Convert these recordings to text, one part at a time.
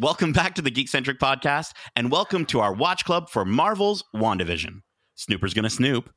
Welcome back to the Geekcentric podcast, and welcome to our watch club for Marvel's WandaVision. Snooper's gonna snoop.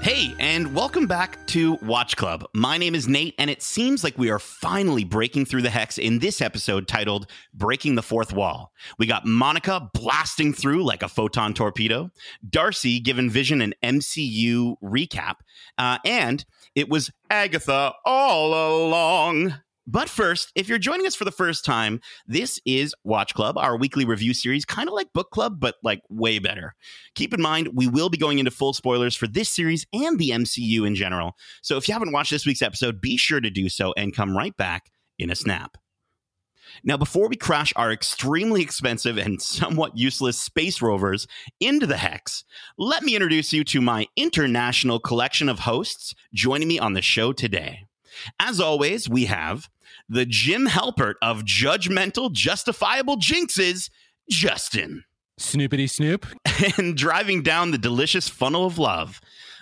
Hey, and welcome back to Watch Club. My name is Nate, and it seems like we are finally breaking through the hex in this episode titled Breaking the Fourth Wall. We got Monica blasting through like a photon torpedo, Darcy giving Vision an MCU recap, and it was Agatha all along. But first, if you're joining us for the first time, this is Watch Club, our weekly review series, kind of like Book Club, but like way better. Keep in mind, we will be going into full spoilers for this series and the MCU in general. So if you haven't watched this week's episode, be sure to do so and come right back in a snap. Now, before we crash our extremely expensive and somewhat useless space rovers into the hex, let me introduce you to my international collection of hosts joining me on the show today. As always, we have the Jim Halpert of judgmental, justifiable jinxes, Justin. Snoopity Snoop. And driving down the delicious funnel of love,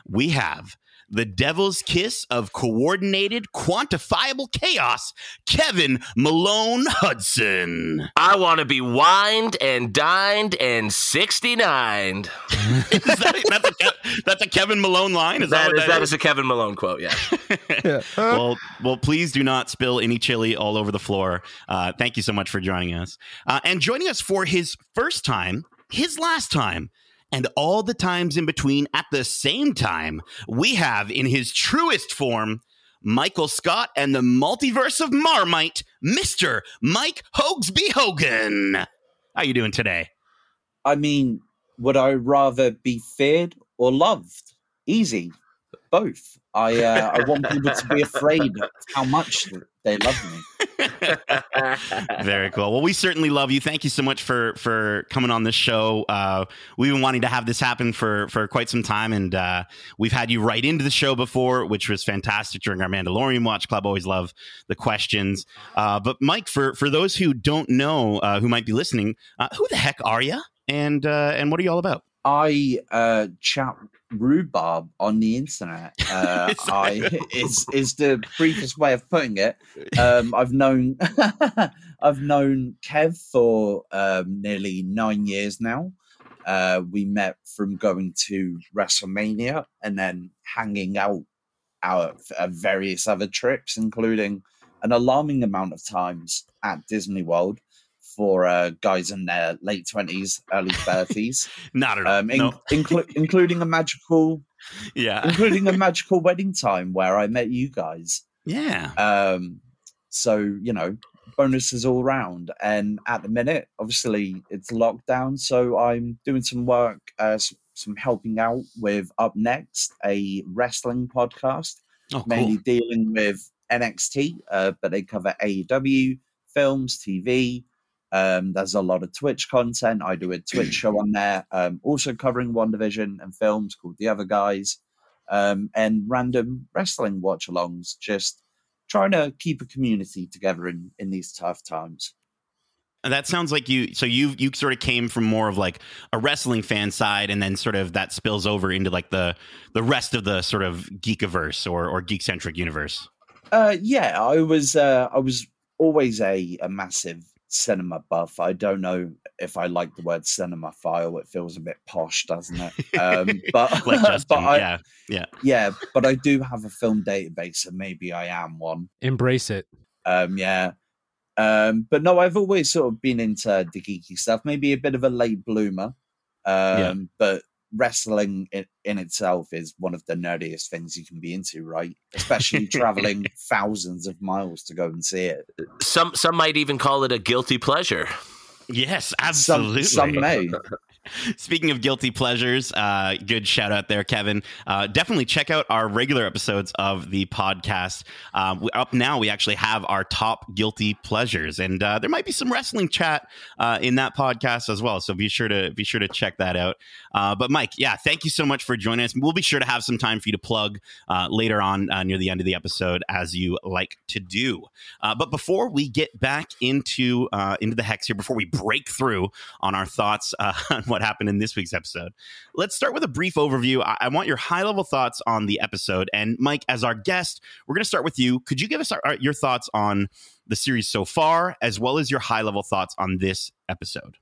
we have the devil's kiss of coordinated, quantifiable chaos, Kevin Malone Hudson. I want to be wined and dined and 69'd. That's a Kevin Malone line? Is that a Kevin Malone quote, yeah. Yeah. Well, please do not spill any chili all over the floor. Thank you so much for joining us. And joining us for his first time, his last time, and all the times in between at the same time, we have, in his truest form, Michael Scott and the multiverse of Marmite, Mr. Mike Hogsby Hogan. How you doing today? I mean, would I rather be feared or loved? Easy. Both. I want people to be afraid of how much they love me. Very cool. Well, we certainly love you. Thank you so much for coming on this show. We've been wanting to have this happen for quite some time, and we've had you right into the show before, which was fantastic during our Mandalorian Watch Club. Always love the questions. But Mike, for those who don't know, who might be listening, who the heck are you, and what are you all about? I chat rhubarb on the internet. Is the briefest way of putting it. I've known Kev for nearly 9 years now. We met from going to WrestleMania and then hanging out at various other trips, including an alarming amount of times at Disney World for guys in their late 20s, early 30s. Not at all. Including a magical wedding time where I met you guys. Yeah. So, you know, bonuses all round. And at the minute, obviously, it's lockdown. So I'm doing some work, some helping out with Up Next, a wrestling podcast, mainly dealing with NXT, but they cover AEW, films, TV. There's a lot of Twitch content. I do a Twitch show on there, also covering WandaVision and films called The Other Guys, and random wrestling watch-alongs, just trying to keep a community together in these tough times. And that sounds like you, so you sort of came from more of like a wrestling fan side, and then sort of that spills over into like the rest of the sort of geekiverse or geek-centric universe. Yeah, I was always a massive cinema buff. I don't know if I like the word cinemaphile. It feels a bit posh, doesn't it? But like Justin, but I do have a film database, and so maybe I am one. Embrace it. But no, I've always sort of been into the geeky stuff. Maybe a bit of a late bloomer, but wrestling in itself is one of the nerdiest things you can be into, right? Especially traveling thousands of miles to go and see it. Some might even call it a guilty pleasure. Yes, absolutely. Some may. Speaking of guilty pleasures, good shout out there, Kevin. Definitely check out our regular episodes of the podcast. Up now, we actually have our top guilty pleasures, and there might be some wrestling chat in that podcast as well. So be sure to check that out. But Mike, yeah, thank you so much for joining us. We'll be sure to have some time for you to plug later on near the end of the episode, as you like to do. But before we get back into the hex here, before we break through on our thoughts on what happened in this week's episode, let's start with a brief overview. I want your high-level thoughts on the episode. And Mike, as our guest, we're going to start with you. Could you give us your thoughts on the series so far, as well as your high-level thoughts on this episode?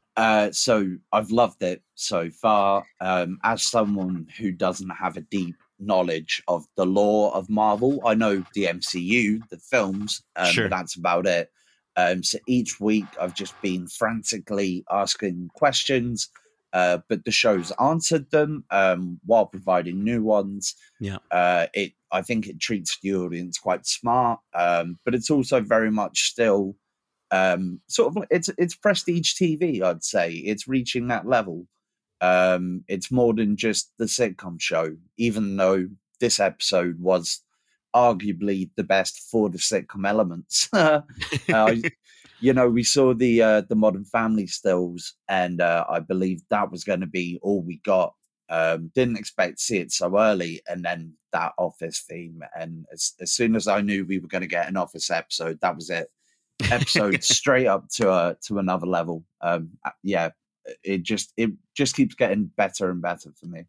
So I've loved it so far. As someone who doesn't have a deep knowledge of the lore of Marvel, I know the MCU, the films, sure. That's about it. So each week I've just been frantically asking questions, but the show's answered them while providing new ones. Yeah, I think it treats the audience quite smart, but it's also very much still sort of it's prestige TV. I'd say it's reaching that level. It's more than just the sitcom show, even though this episode was arguably the best for the sitcom elements. We saw the Modern Family stills, and I believe that was going to be all we got. Didn't expect to see it so early, and then that Office theme. And as soon as I knew we were going to get an Office episode, that was it. Episode straight up to another level. It just keeps getting better and better for me.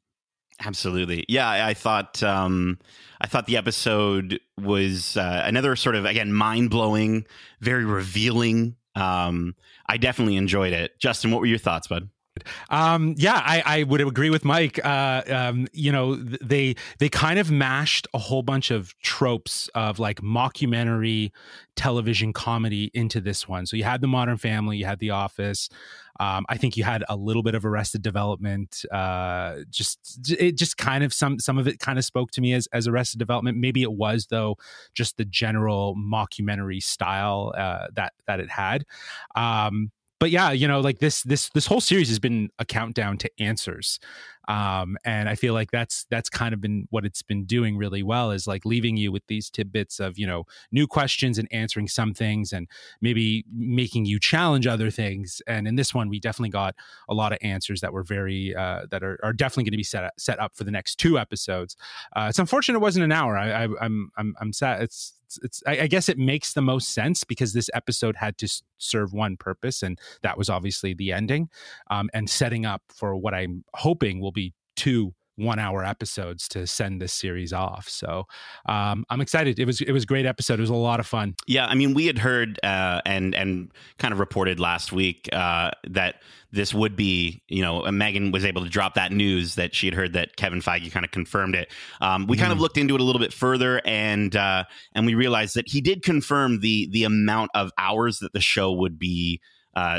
Absolutely. Yeah, I thought the episode was another sort of, again, mind-blowing, very revealing. I definitely enjoyed it. Justin, what were your thoughts, bud? I would agree with Mike. They kind of mashed a whole bunch of tropes of like mockumentary television comedy into this one. So you had the Modern Family, you had the Office. I think you had a little bit of Arrested Development. Some of it kind of spoke to me as Arrested Development. Maybe it was, though, just the general mockumentary style that it had. But yeah, this whole series has been a countdown to answers. And I feel like that's kind of been what it's been doing really well, is like leaving you with these tidbits of, new questions and answering some things and maybe making you challenge other things. And in this one, we definitely got a lot of answers that were very, that are definitely going to be set up for the next two episodes. It's unfortunate it wasn't an hour. I'm sad. I guess it makes the most sense because this episode had to serve one purpose, and that was obviously the ending, and setting up for what I'm hoping will be 2 one-hour episodes to send this series off. So I'm excited. It was a great episode. It was a lot of fun. Yeah, I mean, we had heard and kind of reported last week that this would be, Megan was able to drop that news that she had heard that Kevin Feige kind of confirmed it. We kind of looked into it a little bit further, and we realized that he did confirm the amount of hours that the show would be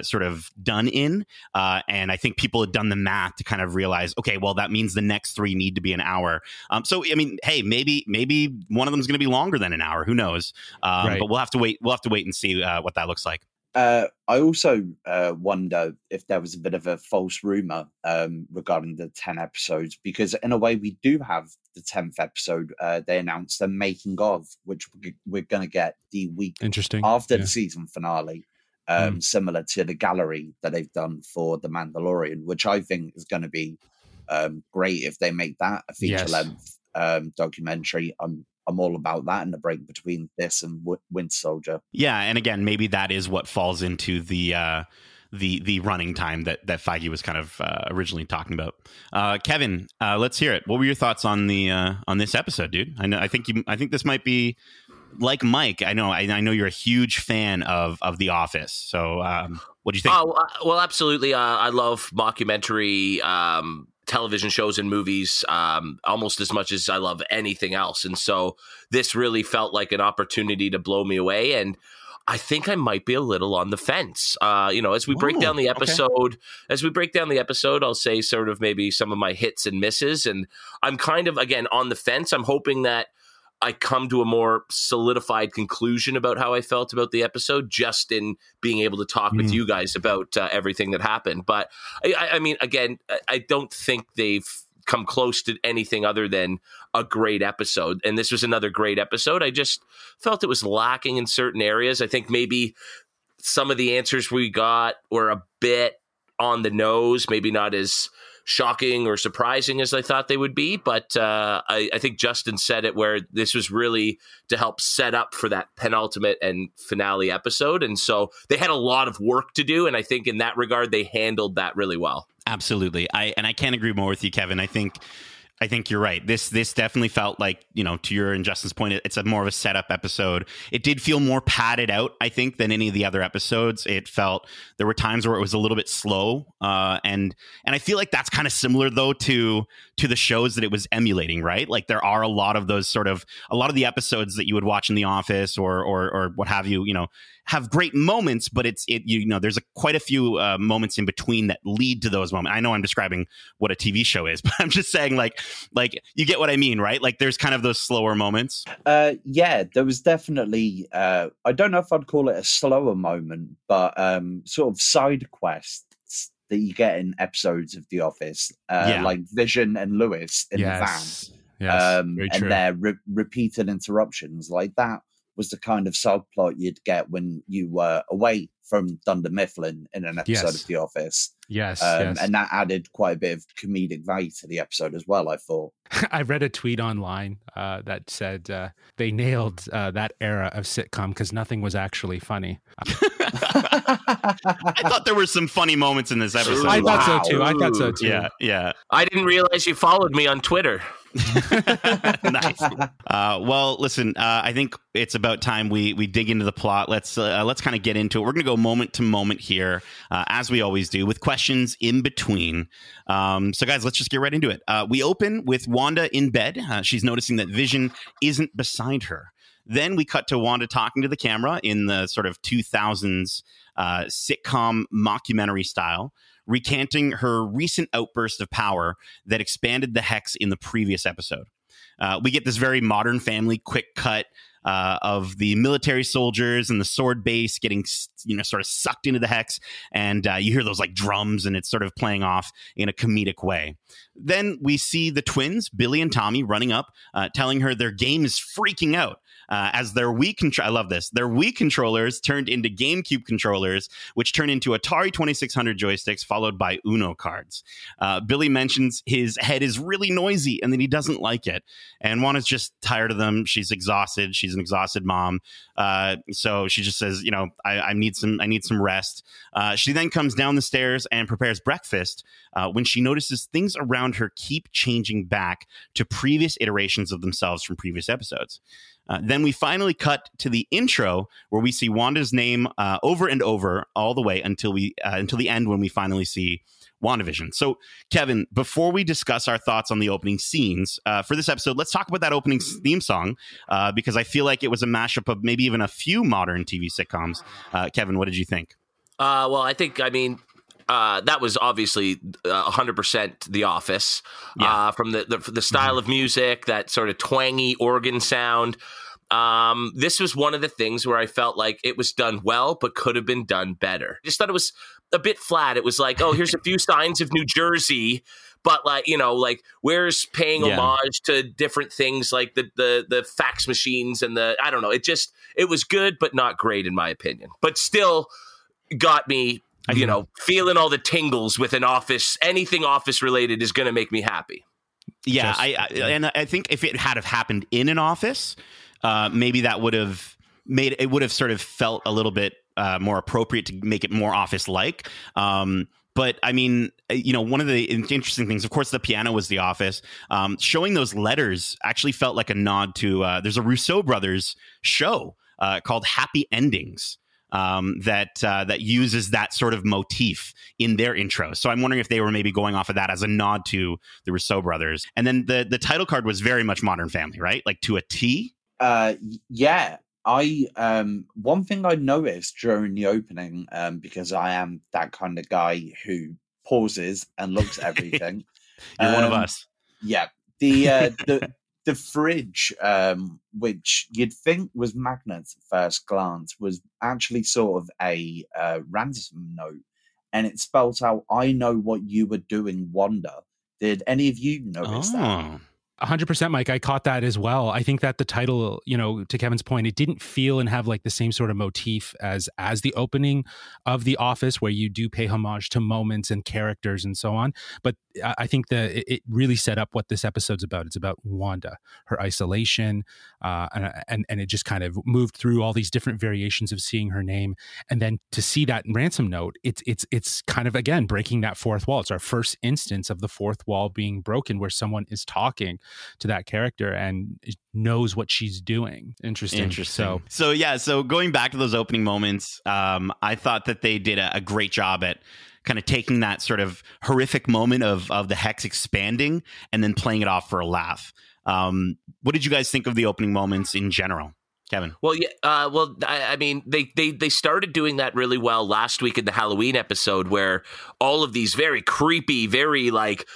sort of done in. And I think people had done the math to kind of realize, okay, well, that means the next three need to be an hour. So, I mean, hey, maybe one of them is going to be longer than an hour. Who knows? Right. But we'll have to wait and see what that looks like. I also wonder if there was a bit of a false rumor regarding the 10 episodes, because in a way we do have the 10th episode. They announced the making of, which we're going to get the week after the season finale. Similar to the gallery that they've done for The Mandalorian, which I think is going to be great if they make that a feature-length documentary. I'm all about that in the break between this and Winter Soldier. Yeah, and again, maybe that is what falls into the running time that Feige was kind of originally talking about. Kevin, let's hear it. What were your thoughts on the on this episode, dude? I think this might be. Like Mike, I know you're a huge fan of The Office. So what do you think? Oh, well, absolutely. I love mockumentary television shows and movies almost as much as I love anything else. And so this really felt like an opportunity to blow me away. And I think I might be a little on the fence. As we break down the episode, I'll say sort of maybe some of my hits and misses. And I'm kind of, again, on the fence. I'm hoping that I come to a more solidified conclusion about how I felt about the episode, just in being able to talk with you guys about everything that happened. But I mean, again, I don't think they've come close to anything other than a great episode. And this was another great episode. I just felt it was lacking in certain areas. I think maybe some of the answers we got were a bit on the nose, maybe not as shocking or surprising as I thought they would be. But I think Justin said it, where this was really to help set up for that penultimate and finale episode. And so they had a lot of work to do. And I think in that regard, they handled that really well. Absolutely. I can't agree more with you, Kevin. I think you're right. This definitely felt like, you know, to your and Justin's point, it's a more of a setup episode. It did feel more padded out, I think, than any of the other episodes. It felt there were times where it was a little bit slow. And I feel like that's kind of similar, though, to the shows that it was emulating, right? Like there are a lot of those sort of the episodes that you would watch in The Office or what have you, you know, have great moments, but there's quite a few moments in between that lead to those moments. I know I'm describing what a TV show is, but I'm just saying like you get what I mean, right? Like there's kind of those slower moments. Yeah, there was definitely, I don't know if I'd call it a slower moment, but sort of side quests that you get in episodes of The Office, like Vision and Lewis in the van. Yes, very true. And their repeated interruptions like that was the kind of subplot you'd get when you were away from Dunder Mifflin in an episode of The Office. Yes. And that added quite a bit of comedic value to the episode as well, I thought. I read a tweet online that said they nailed that era of sitcom because nothing was actually funny. I thought there were some funny moments in this episode. I thought so too. Yeah. I didn't realize you followed me on Twitter. Nice. Well, listen, I think it's about time we dig into the plot. Let's kind of get into it. We're going to go moment to moment here, as we always do, with questions in between. So, guys, let's just get right into it. We open with Wanda in bed. She's noticing that Vision isn't beside her. Then we cut to Wanda talking to the camera in the sort of 2000s sitcom mockumentary style, recanting her recent outburst of power that expanded the hex in the previous episode. We get this very Modern Family quick cut of the military soldiers and the S.W.O.R.D. base getting, sort of sucked into the hex. And you hear those like drums, and it's sort of playing off in a comedic way. Then we see the twins, Billy and Tommy, running up, telling her their game is freaking out. As their Wii I love this. Their Wii controllers turned into GameCube controllers, which turned into Atari 2600 joysticks, followed by Uno cards. Billy mentions his head is really noisy and that he doesn't like it. And Wanda's just tired of them. She's exhausted. She's an exhausted mom. So she just says, I need some rest. She then comes down the stairs and prepares breakfast when she notices things around her keep changing back to previous iterations of themselves from previous episodes. Then we finally cut to the intro where we see Wanda's name over and over all the way until the end when we finally see WandaVision. So, Kevin, before we discuss our thoughts on the opening scenes for this episode, let's talk about that opening theme song because I feel like it was a mashup of maybe even a few modern TV sitcoms. Kevin, what did you think? That was obviously 100% The Office from the style of music, that sort of twangy organ sound. This was one of the things where I felt like it was done well, but could have been done better. I just thought it was a bit flat. It was like, oh, here's a few signs of New Jersey. But like where's paying homage to different things like the fax machines and I don't know. It was good, but not great in my opinion, but still got me. Feeling all the tingles with an office, anything office related is going to make me happy. Yeah, and I think if it had have happened in an office, maybe that would have made it would have sort of felt a little bit more appropriate to make it more office like. But I mean, one of the interesting things, of course, the piano was The Office. Showing those letters actually felt like a nod to there's a Russo brothers show called Happy Endings. That uses that sort of motif in their intro. So I'm wondering if they were maybe going off of that as a nod to the Russo brothers. And then the title card was very much Modern Family, right? Like to a T. Yeah. I one thing I noticed during the opening, because I am that kind of guy who pauses and looks at everything. You're one of us. Yeah. The the fridge, which you'd think was Magnet's at first glance, was actually sort of a ransom note. And it spells out, I know what you were doing, Wanda. Did any of you notice that? 100%, Mike. I caught that as well. I think that the title, you know, to Kevin's point, it didn't feel and have like the same sort of motif as the opening of The Office, where you do pay homage to moments and characters and so on. But I think that it really set up what this episode's about. It's about Wanda, her isolation, and it just kind of moved through all these different variations of seeing her name. And then to see that ransom note, it's kind of, again, breaking that fourth wall. It's our first instance of the fourth wall being broken, where someone is talking to that character and knows what she's doing. Interesting. So going back to those opening moments, I thought that they did a great job at kind of taking that sort of horrific moment of the hex expanding and then playing it off for a laugh. What did you guys think of the opening moments in general? Kevin? Well, yeah. I mean, they started doing that really well last week in the Halloween episode, where all of these very creepy, very like,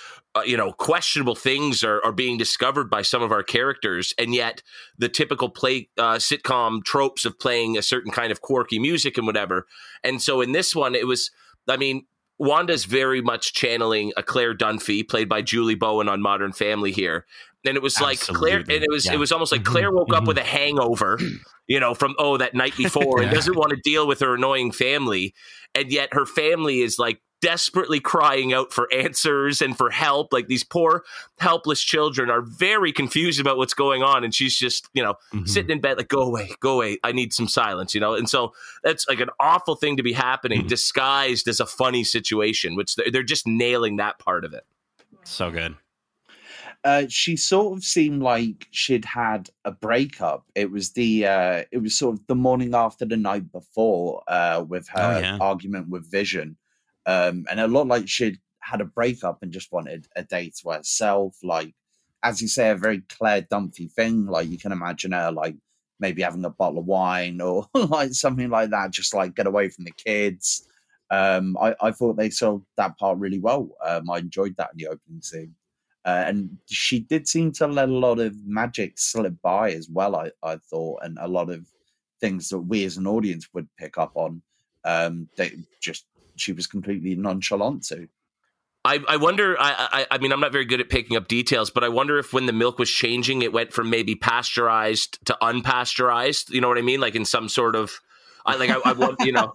questionable things are being discovered by some of our characters. And yet the typical sitcom tropes of playing a certain kind of quirky music and whatever. And so in this one, it was, I mean, Wanda's very much channeling a Claire Dunphy, played by Julie Bowen on Modern Family here. And it was Absolutely. Like Claire, and it was almost like Claire woke up with a hangover, from that night before, and doesn't want to deal with her annoying family. And yet her family is like desperately crying out for answers and for help. Like, these poor helpless children are very confused about what's going on, and she's just sitting in bed like, go away, I need some silence, and so that's like an awful thing to be happening disguised as a funny situation, which they're just nailing that part of it so good. She sort of seemed like she'd had a breakup. It was it was sort of the morning after the night before with her argument with Vision. And a lot like she'd had a breakup and just wanted a day to herself. Like, as you say, a very Claire Dunphy thing. Like, you can imagine her, like, maybe having a bottle of wine or like something like that, just like get away from the kids. I thought they sold that part really well. I enjoyed that in the opening scene. And she did seem to let a lot of magic slip by as well, I thought, and a lot of things that we as an audience would pick up on. She was completely nonchalant to. I wonder, I mean, I'm not very good at picking up details, but I wonder if when the milk was changing, it went from maybe pasteurized to unpasteurized. You know what I mean? Like in some sort of, I love,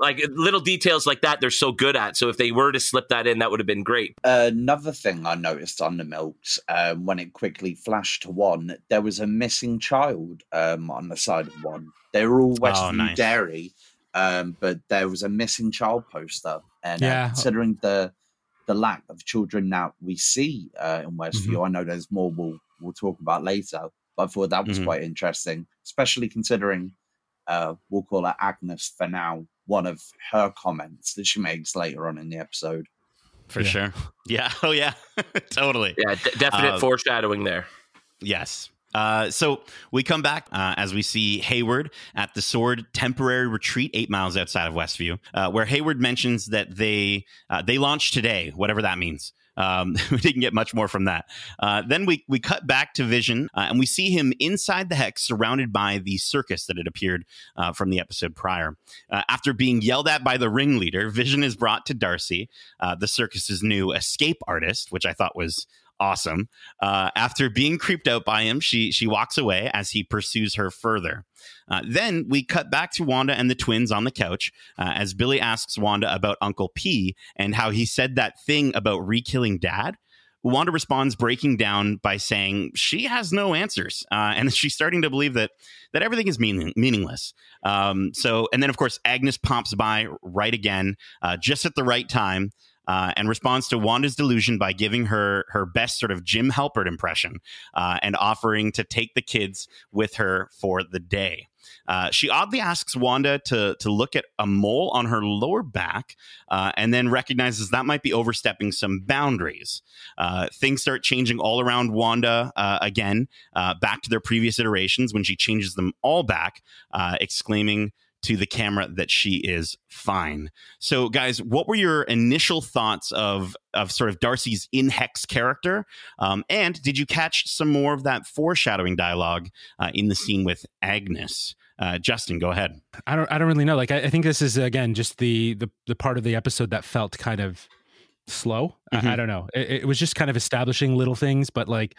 like little details like that, they're so good at. So if they were to slip that in, that would have been great. Another thing I noticed on the milks, when it quickly flashed to one, there was a missing child on the side of one. They were all Westview Dairy. But there was a missing child poster, and considering the lack of children that we see in Westview, I know there's more we'll talk about later, but I thought that was quite interesting, especially considering we'll call her Agnes for now, one of her comments that she makes later on in the episode. For sure. Yeah. Oh, yeah. Totally. Yeah, definite foreshadowing there. Yes. So we come back as we see Hayward at the S.W.O.R.D. temporary retreat 8 miles outside of Westview, where Hayward mentions that they launched today, whatever that means. We didn't get much more from that. Then we cut back to Vision, and we see him inside the hex, surrounded by the circus that had appeared from the episode prior. After being yelled at by the ringleader, Vision is brought to Darcy, the circus's new escape artist, which I thought was awesome. After being creeped out by him, she walks away as he pursues her further. Then we cut back to Wanda and the twins on the couch as Billy asks Wanda about Uncle P and how he said that thing about re-killing Dad. Wanda responds breaking down by saying she has no answers, and she's starting to believe that everything is meaningless. And then, of course, Agnes pops by right again, just at the right time. And responds to Wanda's delusion by giving her best sort of Jim Halpert impression and offering to take the kids with her for the day. She oddly asks Wanda to look at a mole on her lower back and then recognizes that might be overstepping some boundaries. Things start changing all around Wanda again, back to their previous iterations when she changes them all back, exclaiming, to the camera that she is fine. So, guys, what were your initial thoughts of sort of Darcy's in-hex character? And did you catch some more of that foreshadowing dialogue in the scene with Agnes? Justin, go ahead. I don't really know. Like, I think this is, again, just the part of the episode that felt kind of slow. Mm-hmm. I don't know. It was just kind of establishing little things, but like,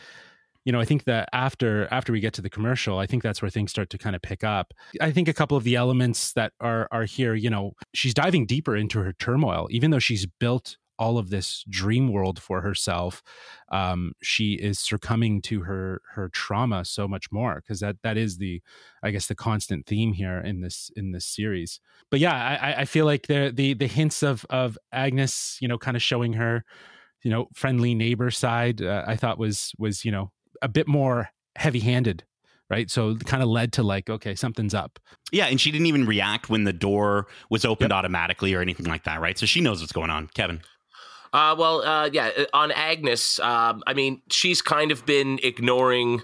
you know, I think that after we get to the commercial, I think that's where things start to kind of pick up. I think a couple of the elements that are here, you know, she's diving deeper into her turmoil, even though she's built all of this dream world for herself. She is succumbing to her trauma so much more, because that is the, I guess, the constant theme here in this series. But yeah, I feel like the hints of Agnes, you know, kind of showing her, you know, friendly neighbor side, I thought was, you know, a bit more heavy-handed, right? So it kind of led to like, okay, something's up. Yeah, and she didn't even react when the door was opened automatically or anything like that, right? So she knows what's going on. Kevin? Yeah, on Agnes, I mean, she's kind of been ignoring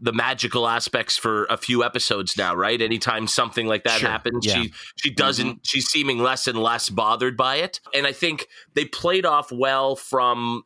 the magical aspects for a few episodes now, right? Anytime something like that happens, she doesn't, she's seeming less and less bothered by it. And I think they played off well from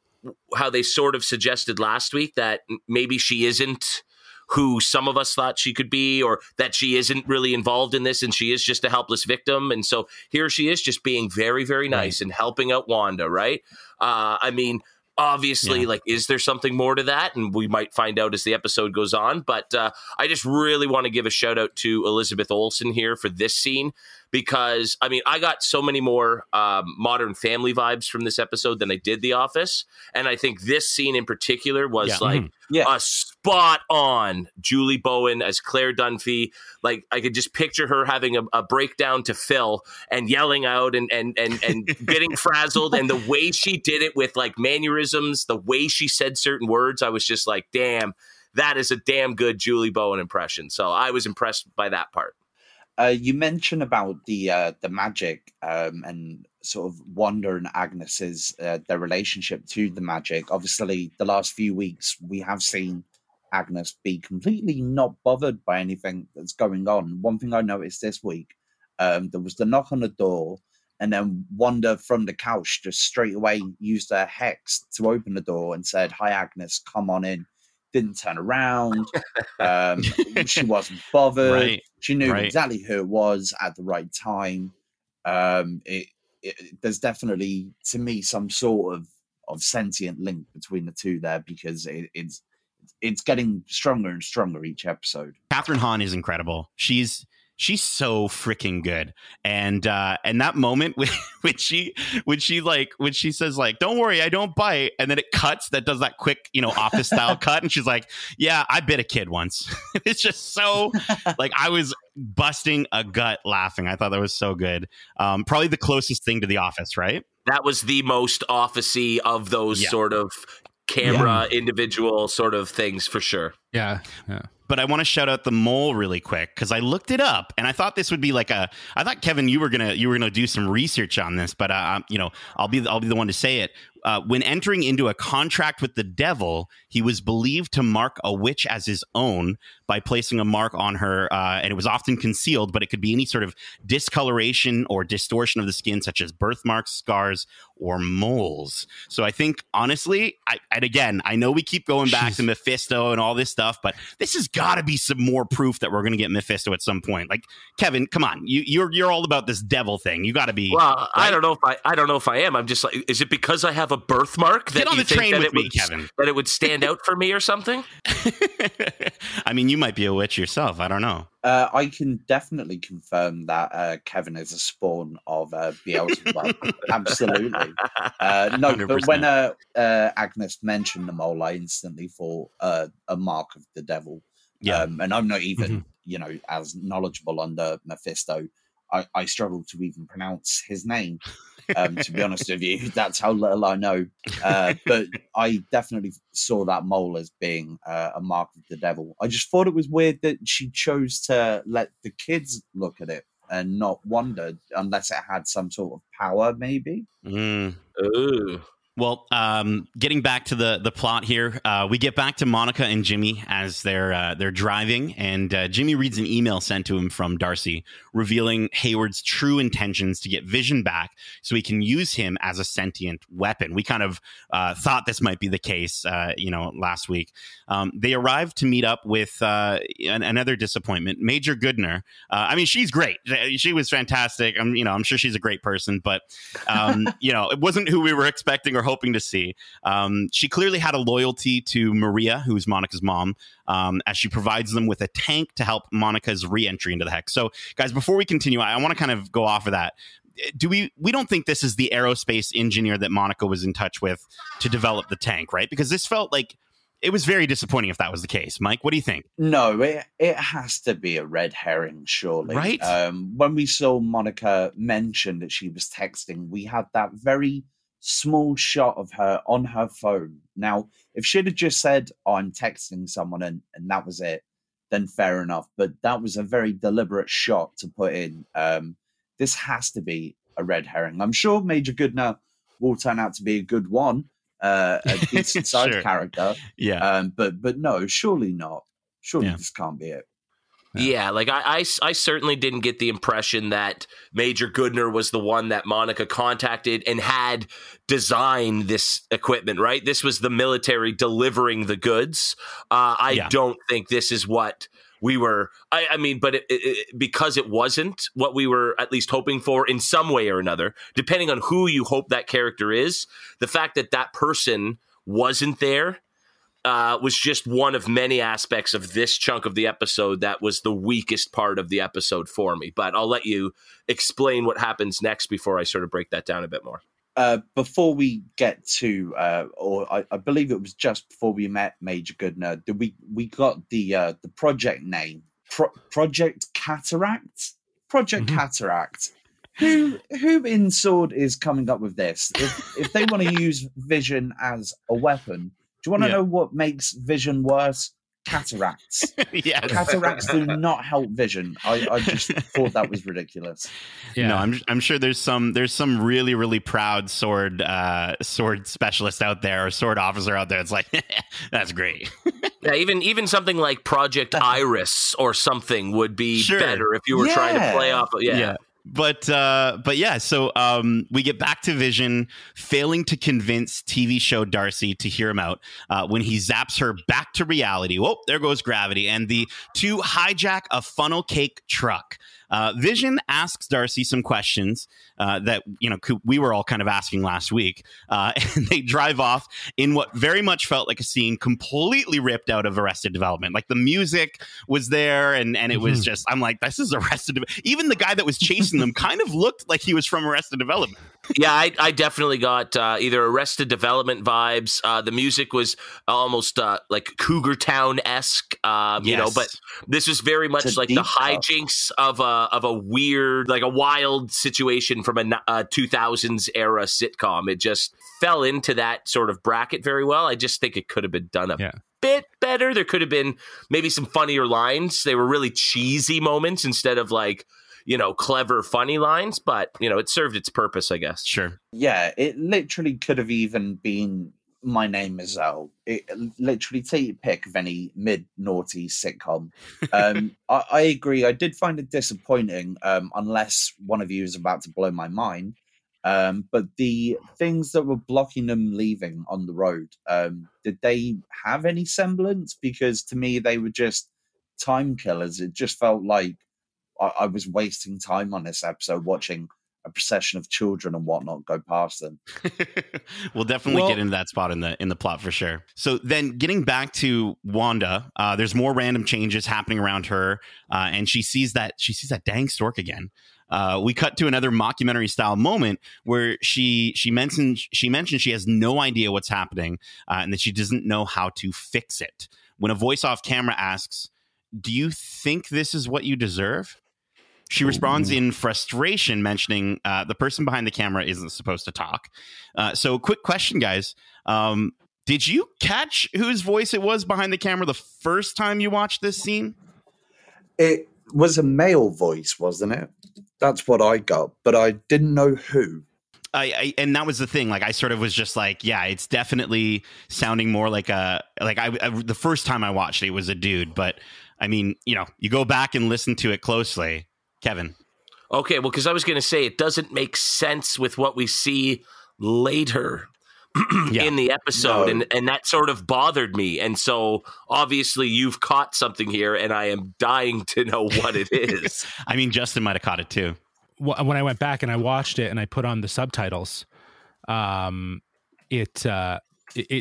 how they sort of suggested last week that maybe she isn't who some of us thought she could be, or that she isn't really involved in this and she is just a helpless victim. And so here she is just being very, very nice and helping out Wanda, right? I mean, obviously, like, is there something more to that? And we might find out as the episode goes on. But I just really want to give a shout out to Elizabeth Olsen here for this scene, because, I mean, I got so many more Modern Family vibes from this episode than I did The Office. And I think this scene in particular was a spot on Julie Bowen as Claire Dunphy. Like, I could just picture her having a breakdown to Phil and yelling out and getting frazzled. And the way she did it with like mannerisms, the way she said certain words, I was just like, damn, that is a damn good Julie Bowen impression. So I was impressed by that part. You mentioned about the magic and sort of Wanda and Agnes's their relationship to the magic. Obviously, the last few weeks we have seen Agnes be completely not bothered by anything that's going on. One thing I noticed this week, there was the knock on the door, and then Wanda from the couch just straight away used her hex to open the door and said, "Hi, Agnes, come on in." Didn't turn around. She wasn't bothered. She knew exactly who it was at the right time. There's definitely, to me, some sort of sentient link between the two there, because it's getting stronger and stronger each episode. Catherine Hahn is incredible. She's so freaking good. And that moment when she says like, "Don't worry, I don't bite," and then it cuts, that does that quick, you know, Office style cut. And she's like, "Yeah, I bit a kid once." It's just so like, I was busting a gut laughing. I thought that was so good. Probably the closest thing to The Office, right? That was the most Office-y of those sort of camera individual sort of things for sure. Yeah. But I want to shout out the mole really quick, because I looked it up and I thought this would be like I thought, Kevin, you were gonna do some research on this, but you know, I'll be the one to say it. When entering into a contract with the devil, he was believed to mark a witch as his own by placing a mark on her, and it was often concealed, but it could be any sort of discoloration or distortion of the skin, such as birthmarks, scars, or moles. So I think, honestly, I know we keep going back to Mephisto and all this stuff, but this has got to be some more proof that we're going to get Mephisto at some point. Like, Kevin, come on, you're all about this devil thing. You got to be. Well, right? I don't know if I am. I'm just like, is it because I have a birthmark that you think that it would stand out for me or something? I mean, you might be a witch yourself. I don't know. I can definitely confirm that Kevin is a spawn of Beelzebub. Absolutely. No, 100%. But when Agnes mentioned the mole, I instantly thought a mark of the devil. Yeah. And I'm not even, you know, as knowledgeable under Mephisto. I struggle to even pronounce his name. To be honest with you, that's how little I know. But I definitely saw that mole as being a mark of the devil. I just thought it was weird that she chose to let the kids look at it and not wonder, unless it had some sort of power, maybe. Mm. Ooh. Well, getting back to the plot here, we get back to Monica and Jimmy as they're driving, and Jimmy reads an email sent to him from Darcy revealing Hayward's true intentions to get Vision back so he can use him as a sentient weapon. We kind of thought this might be the case, last week. They arrived to meet up with another disappointment, Major Goodner. I mean, she's great. She was fantastic. I'm sure she's a great person, but it wasn't who we were expecting or hoping to see. She clearly had a loyalty to Maria, who's Monica's mom, as she provides them with a tank to help Monica's re-entry into the Hex. So, guys, before we continue, I want to kind of go off of that. We don't think this is the aerospace engineer that Monica was in touch with to develop the tank, right? Because this felt like it was very disappointing if that was the case. Mike, what do you think? No, it has to be a red herring, surely. Right? When we saw Monica mention that she was texting, we had that very small shot of her on her phone. Now, if she'd have just said, oh, I'm texting someone and that was it, then fair enough. But that was a very deliberate shot to put in. This has to be a red herring. I'm sure Major Goodner will turn out to be a good one, a decent side sure. character. Yeah. But no, surely not. Surely this can't be it. Yeah, like I certainly didn't get the impression that Major Goodner was the one that Monica contacted and had designed this equipment, right? This was the military delivering the goods. I don't think this is what we were – but because it wasn't what we were at least hoping for in some way or another, depending on who you hope that character is, the fact that that person wasn't there – was just one of many aspects of this chunk of the episode that was the weakest part of the episode for me. But I'll let you explain what happens next before I sort of break that down a bit more. Before we get to, I believe it was just before we met Major Goodner, we got the project name, Project Cataract? Project Cataract. Who in S.W.O.R.D. is coming up with this? If they want to use Vision as a weapon... Do you want to know what makes Vision worse? Cataracts. Yes. Cataracts do not help Vision. I just thought that was ridiculous. Yeah. No, I'm sure there's some really, really proud S.W.O.R.D. specialist out there, or S.W.O.R.D. officer out there. It's like, that's great. Yeah, even something like Project Iris or something would be better if you were trying to play off. Yeah. So we get back to Vision failing to convince TV show Darcy to hear him out when he zaps her back to reality. Whoa, there goes gravity. And the two hijack a funnel cake truck. Vision asks Darcy some questions that we were all kind of asking last week. And they drive off in what very much felt like a scene completely ripped out of Arrested Development. Like the music was there and it was just, I'm like, this is Arrested. Even the guy that was chasing them kind of looked like he was from Arrested Development. Yeah, I definitely got either Arrested Development vibes. The music was almost like Cougar Town-esque, but this was very much like the hijinks of a weird, like a wild situation from a 2000s era sitcom. It just fell into that sort of bracket very well. I just think it could have been done up. Yeah. Bit better. There could have been maybe some funnier lines. They were really cheesy moments instead of like, clever, funny lines, but, it served its purpose, I guess. Sure. Yeah, it literally could have even been My Name Is Elle. It literally take your pick of any mid-naughty sitcom. I agree. I did find it disappointing, unless one of you is about to blow my mind. But the things that were blocking them leaving on the road, did they have any semblance? Because to me, they were just time killers. It just felt like I was wasting time on this episode watching a procession of children and whatnot go past them. We'll definitely get into that spot in the plot for sure. So then getting back to Wanda, there's more random changes happening around her, and she sees that dang stork again. We cut to another mockumentary style moment where she mentioned she has no idea what's happening and that she doesn't know how to fix it. When a voice off camera asks, "Do you think this is what you deserve?" She responds in frustration, mentioning the person behind the camera isn't supposed to talk. So quick question, guys. Did you catch whose voice it was behind the camera the first time you watched this scene? It was a male voice, wasn't it? That's what I got, but I didn't know who. And that was the thing. Like, I sort of was just like, yeah, it's definitely sounding more like a, like I the first time I watched it, it was a dude, but I mean, you know, you go back and listen to it closely, Kevin. Okay. Well, cause I was going to say, it doesn't make sense with what we see later yeah. in the episode. No. And that sort of bothered me. And so obviously you've caught something here and I am dying to know what it is. I mean, Justin might've caught it too. When I went back and I watched it and I put on the subtitles, it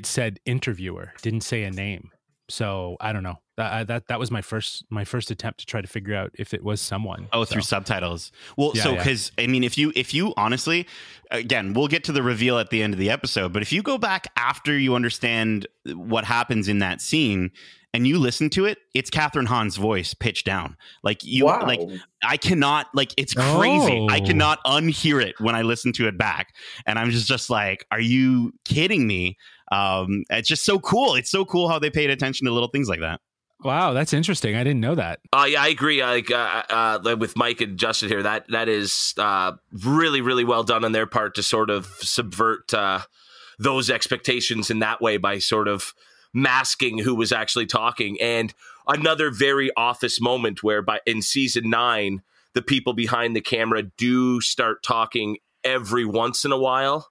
said interviewer, didn't say a name. So I don't know. That was my first attempt to try to figure out if it was someone. Oh, so. Through subtitles. Well, yeah, so because yeah. I mean, if you honestly, again, we'll get to the reveal at the end of the episode. But if you go back after you understand what happens in that scene and you listen to it, it's Catherine Hahn's voice pitched down. Like you, wow. like I cannot, like it's crazy. Oh. I cannot unhear it when I listen to it back, and I'm just like, are you kidding me? It's just so cool. It's so cool how they paid attention to little things like that. Wow, that's interesting. I didn't know that. Yeah, I agree. Like with Mike and Justin here, that is really, really well done on their part to sort of subvert those expectations in that way by sort of masking who was actually talking. And another very Office moment where in season 9, the people behind the camera do start talking every once in a while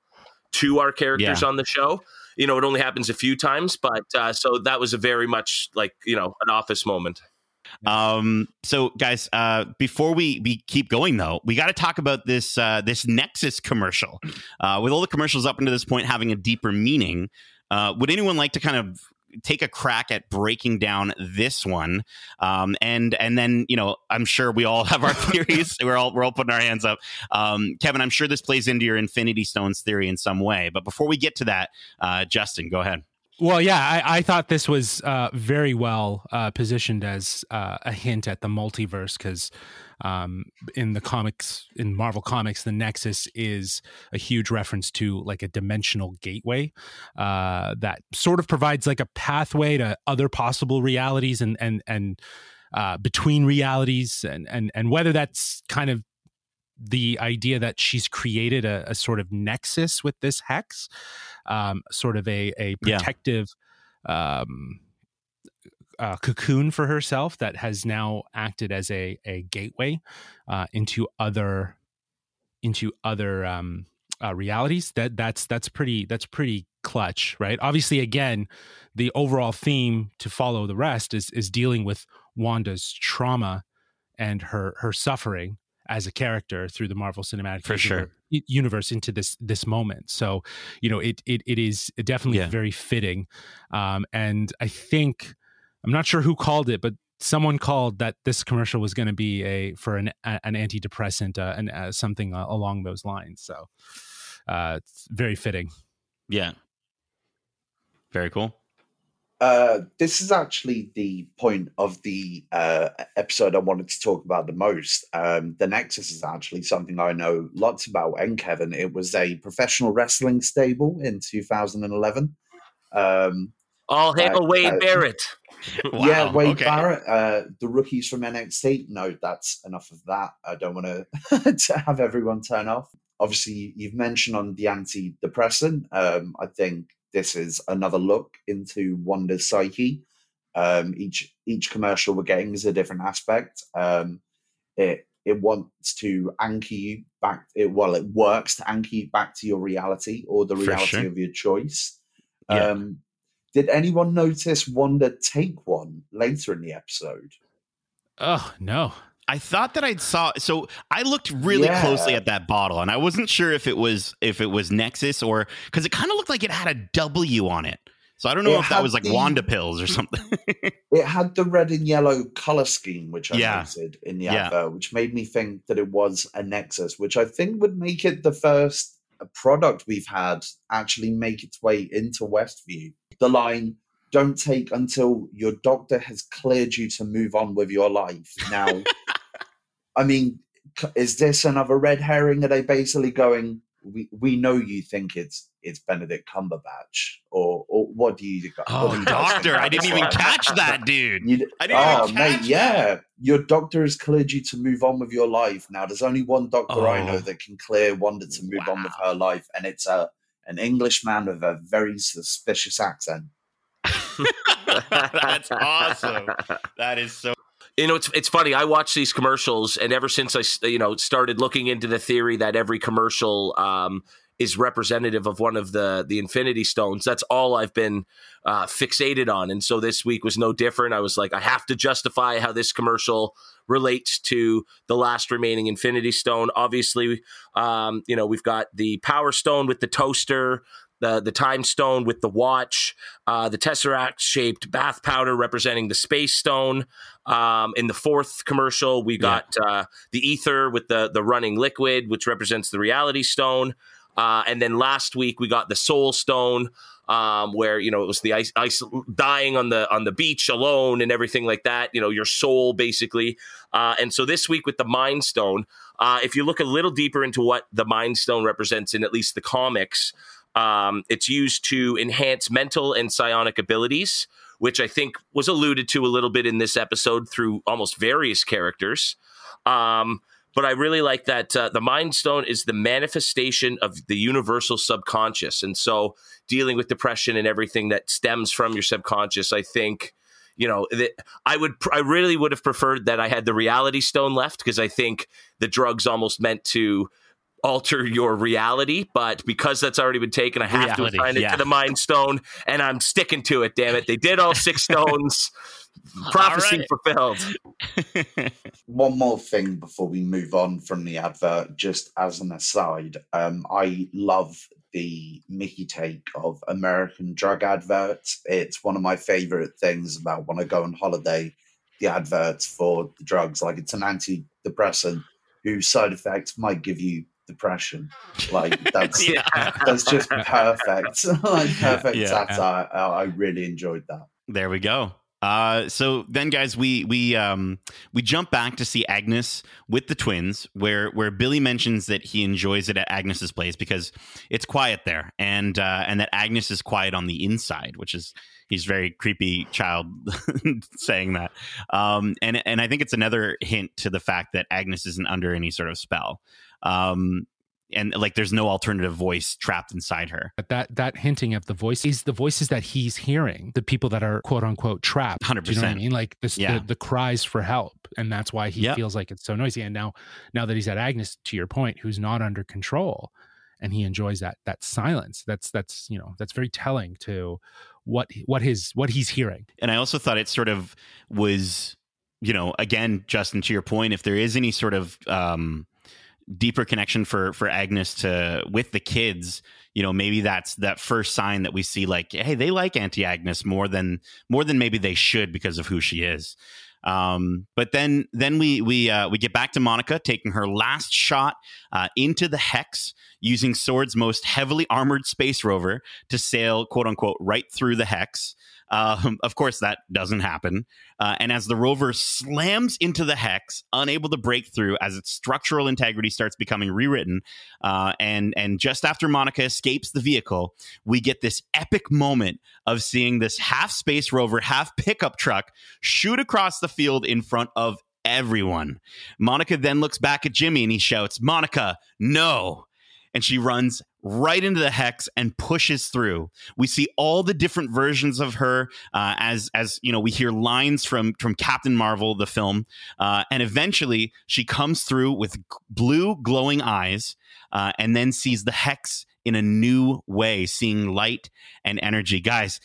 to our characters yeah. on the show. You know, it only happens a few times, but so that was a very much like, you know, an Office moment. So guys, before we keep going though, we got to talk about this, this Nexus commercial, with all the commercials up until this point having a deeper meaning. Would anyone like to kind of take a crack at breaking down this one? And then, you know, I'm sure we all have our theories. We're all putting our hands up. Kevin, I'm sure this plays into your Infinity Stones theory in some way. But before we get to that, Justin, go ahead. Well, yeah, I thought this was very well positioned as a hint at the multiverse because in the comics, in Marvel Comics, the Nexus is a huge reference to like a dimensional gateway that sort of provides like a pathway to other possible realities and between realities and whether that's kind of the idea that she's created a sort of nexus with this hex, sort of a protective cocoon for herself that has now acted as a gateway into other realities. That's pretty clutch, right? Obviously, again, the overall theme to follow the rest is dealing with Wanda's trauma and her suffering as a character through the Marvel Cinematic Universe into this moment. So, you know, it is definitely very fitting. And I think, I'm not sure who called it, but someone called that this commercial was going to be for an antidepressant and something along those lines. So it's very fitting. Yeah. Very cool. This is actually the point of the episode I wanted to talk about the most. The Nexus is actually something I know lots about. And Kevin, it was a professional wrestling stable in 2011. All hail Wade Barrett. Wow, yeah, Wade Barrett. The rookies from NXT. No, that's enough of that. I don't want to have everyone turn off. Obviously, you've mentioned on the antidepressant. I think this is another look into Wanda's psyche. Each commercial we're getting is a different aspect. It wants to anchor you back. It works to anchor you back to your reality or the reality of your choice. Yeah. Did anyone notice Wanda take one later in the episode? Oh, no. I thought that I'd saw, so I looked really closely at that bottle and I wasn't sure if it was Nexus or, because it kind of looked like it had a W on it. So I don't know if that was like Wanda pills or something. It had the red and yellow color scheme, which I noted in the advert, which made me think that it was a Nexus, which I think would make it the first product we've had actually make its way into Westview. The line, "Don't take until your doctor has cleared you to move on with your life." Now, I mean, is this another red herring? Are they basically going, we know you think it's Benedict Cumberbatch, or what do you? Oh, doctor! I didn't even catch that, dude. I didn't even catch that. Yeah, your doctor has cleared you to move on with your life. Now, there's only one doctor I know that can clear Wanda to move on with her life, and it's an English man with a very suspicious accent. That's awesome. That is so. You know, it's funny. I watch these commercials, and ever since I started looking into the theory that every commercial is representative of one of the Infinity Stones, that's all I've been fixated on. And so this week was no different. I was like, I have to justify how this commercial relates to the last remaining Infinity Stone. Obviously, we've got the Power Stone with the toaster, the Time Stone with the watch, the Tesseract-shaped bath powder representing the Space Stone. In the fourth commercial, we got the Ether with the running liquid, which represents the Reality Stone. And then last week, we got the Soul Stone, where, it was the ice dying on the beach alone and everything like that, your soul, basically. And so this week with the Mind Stone, if you look a little deeper into what the Mind Stone represents in at least the comics, it's used to enhance mental and psionic abilities, which I think was alluded to a little bit in this episode through almost various characters. But I really like that the Mind Stone is the manifestation of the universal subconscious. And so dealing with depression and everything that stems from your subconscious, I think, that I really would have preferred that I had the Reality Stone left, because I think the drug's almost meant to alter your reality, but because that's already been taken, I have to assign it to the Mind Stone, and I'm sticking to it. Damn it, they did all 6 stones. Prophecy fulfilled. One more thing before we move on from the advert, just as an aside, I love the Mickey take of American drug adverts. It's one of my favorite things about when I go on holiday, the adverts for the drugs. Like, it's an antidepressant whose side effects might give you depression. Like, that's that's just perfect. Satire. I really enjoyed that. There we go. So then, guys, we jump back to see Agnes with the twins, where Billy mentions that he enjoys it at Agnes's place because it's quiet there, and that Agnes is quiet on the inside, which is he's very creepy child saying that. And I think it's another hint to the fact that Agnes isn't under any sort of spell. And like, there's no alternative voice trapped inside her. But that hinting of the voice is the voices that he's hearing, the people that are quote unquote trapped. 100%. Do you know what I mean? Like the cries for help. And that's why he feels like it's so noisy. And now that he's at Agnes, to your point, who's not under control, and he enjoys that silence. That's very telling to what he's hearing. And I also thought it sort of was, again, Justin, to your point, if there is any sort of deeper connection for Agnes with the kids, maybe that's that first sign that we see, like, hey, they like Auntie Agnes more than maybe they should because of who she is. But then we get back to Monica taking her last shot into the Hex, using S.W.O.R.D.'s most heavily armored space rover to sail, quote unquote, right through the Hex. Of course, that doesn't happen. And as the rover slams into the Hex, unable to break through as its structural integrity starts becoming rewritten. And just after Monica escapes the vehicle, we get this epic moment of seeing this half space rover, half pickup truck shoot across the field in front of everyone. Monica then looks back at Jimmy and he shouts, "Monica, no." And she runs right into the Hex and pushes through. We see all the different versions of her as we hear lines from Captain Marvel, the film. And eventually she comes through with blue glowing eyes and then sees the Hex in a new way, seeing light and energy. Guys,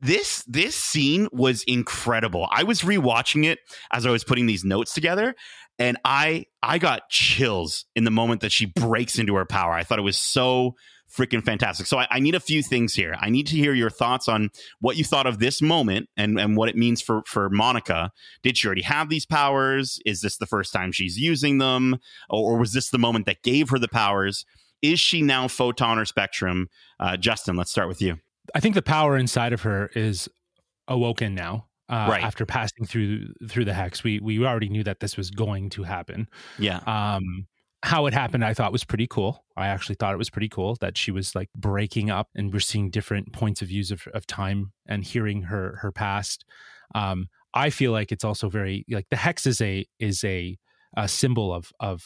this scene was incredible. I was rewatching it as I was putting these notes together, and I got chills in the moment that she breaks into her power. I thought it was so freaking fantastic. So I need a few things here. I need to hear your thoughts on what you thought of this moment and what it means for Monica. Did she already have these powers? Is this the first time she's using them? Or was this the moment that gave her the powers? Is she now Photon or Spectrum? Justin, let's start with you. I think the power inside of her is awoken now. Right. After passing through the Hex, we already knew that this was going to happen. Yeah. how it happened, I thought was pretty cool. I actually thought it was pretty cool that she was like breaking up and we're seeing different points of views of time and hearing her past. I feel like it's also very like the hex is a symbol of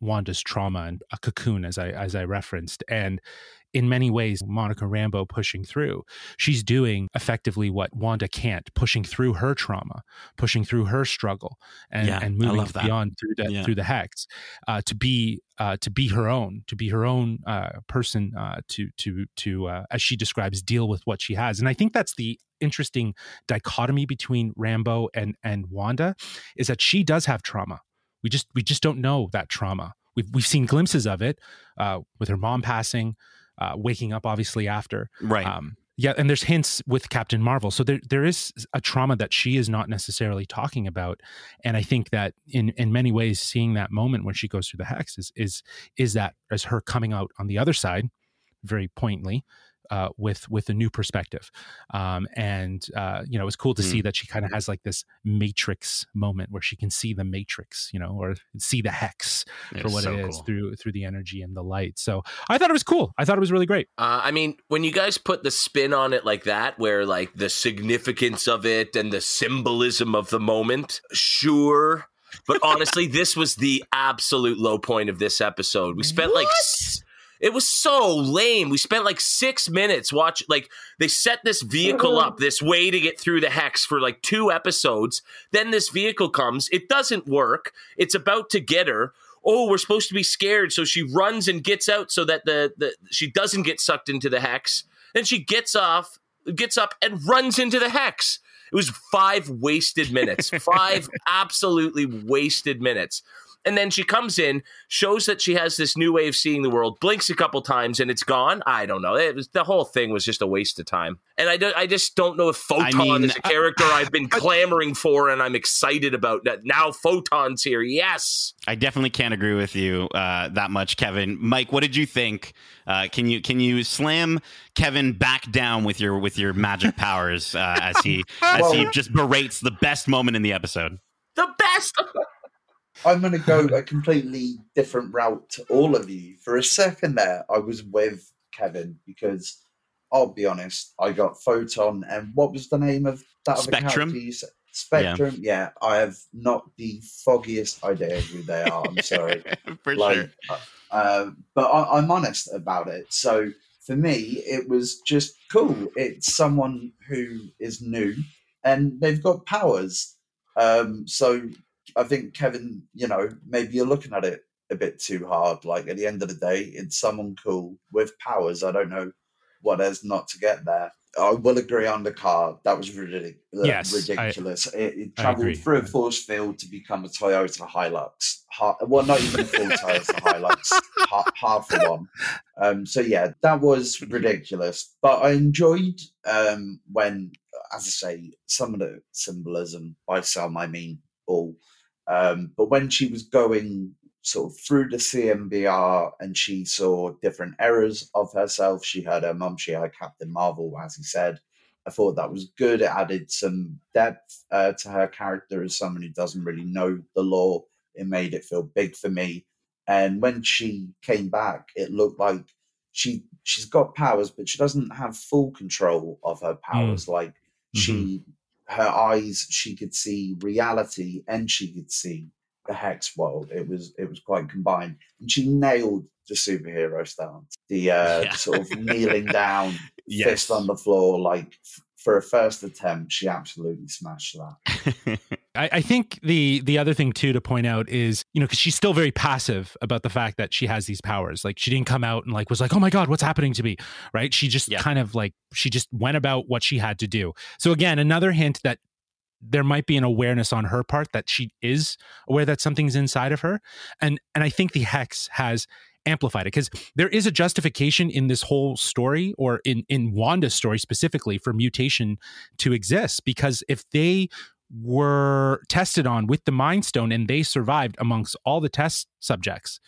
Wanda's trauma and a cocoon, as I referenced. And in many ways, Monica Rambeau pushing through, she's doing effectively what Wanda can't, pushing through her trauma, pushing through her struggle, and moving beyond through the hex to be her own, person, to as she describes, deal with what she has. And I think that's the interesting dichotomy between Rambeau and Wanda, is that she does have trauma. We just don't know that trauma. We've seen glimpses of it with her mom passing, waking up obviously after. Right. And there's hints with Captain Marvel. So there is a trauma that she is not necessarily talking about. And I think that in many ways, seeing that moment when she goes through the hex is that as her coming out on the other side, very pointedly, with a new perspective. And it was cool to see that she kind of has like this Matrix moment where she can see the Matrix, or see the hex for what it is through the energy and the light. So I thought it was cool. I thought it was really great. I mean, when you guys put the spin on it like that, where like the significance of it and the symbolism of the moment, sure. But honestly, this was the absolute low point of this episode. We spent it was so lame. We spent like 6 minutes watching, like they set this vehicle up, this way to get through the hex for like 2 episodes. Then this vehicle comes. It doesn't work. It's about to get her. Oh, we're supposed to be scared. So she runs and gets out so that she doesn't get sucked into the hex. Then she gets up and runs into the hex. It was 5 wasted minutes, 5 absolutely wasted minutes. And then she comes in, shows that she has this new way of seeing the world, blinks a couple times, and it's gone. I don't know. The whole thing was just a waste of time. And I just don't know if Photon is a character I've been clamoring for and I'm excited about. That now Photon's here. Yes. I definitely can't agree with you that much, Kevin. Mike, what did you think? Can you slam Kevin back down with your magic powers as he just berates the best moment in the episode? The best. I'm going to go a completely different route to all of you. For a second there, I was with Kevin because, I'll be honest, I got Photon and what was the name of that Spectrum? Other character? Spectrum, yeah. I have not the foggiest idea who they are, I'm sorry. For sure. But I'm honest about it. So for me, it was just cool. It's someone who is new and they've got powers. So I think, Kevin, maybe you're looking at it a bit too hard. Like, at the end of the day, it's someone cool with powers. I don't know what there's not to get there. I will agree on the car. That was ridiculous. It traveled through a force field to become a Toyota Hilux. Not even a full Toyota Hilux, half a one. That was ridiculous. But I enjoyed when, as I say, some of the symbolism, by some I mean all. But when she was going sort of through the CMBR and she saw different errors of herself, she heard her mum, she heard Captain Marvel, as he said. I thought that was good. It added some depth to her character as someone who doesn't really know the lore. It made it feel big for me. And when she came back, it looked like she's got powers, but she doesn't have full control of her powers. Like her eyes, she could see reality and she could see the hex world. It was quite combined. And she nailed the superhero stance, the sort of kneeling down, fist on the floor. Like for a first attempt, she absolutely smashed that. I think the other thing too to point out is, because she's still very passive about the fact that she has these powers. Like she didn't come out and like was like, oh my God, what's happening to me? Right. She just kind of like, she just went about what she had to do. So again, another hint that there might be an awareness on her part that she is aware that something's inside of her. And I think the hex has amplified it, because there is a justification in this whole story, or in Wanda's story specifically, for mutation to exist, because if they were tested on with the Mind Stone and they survived amongst all the test subjects,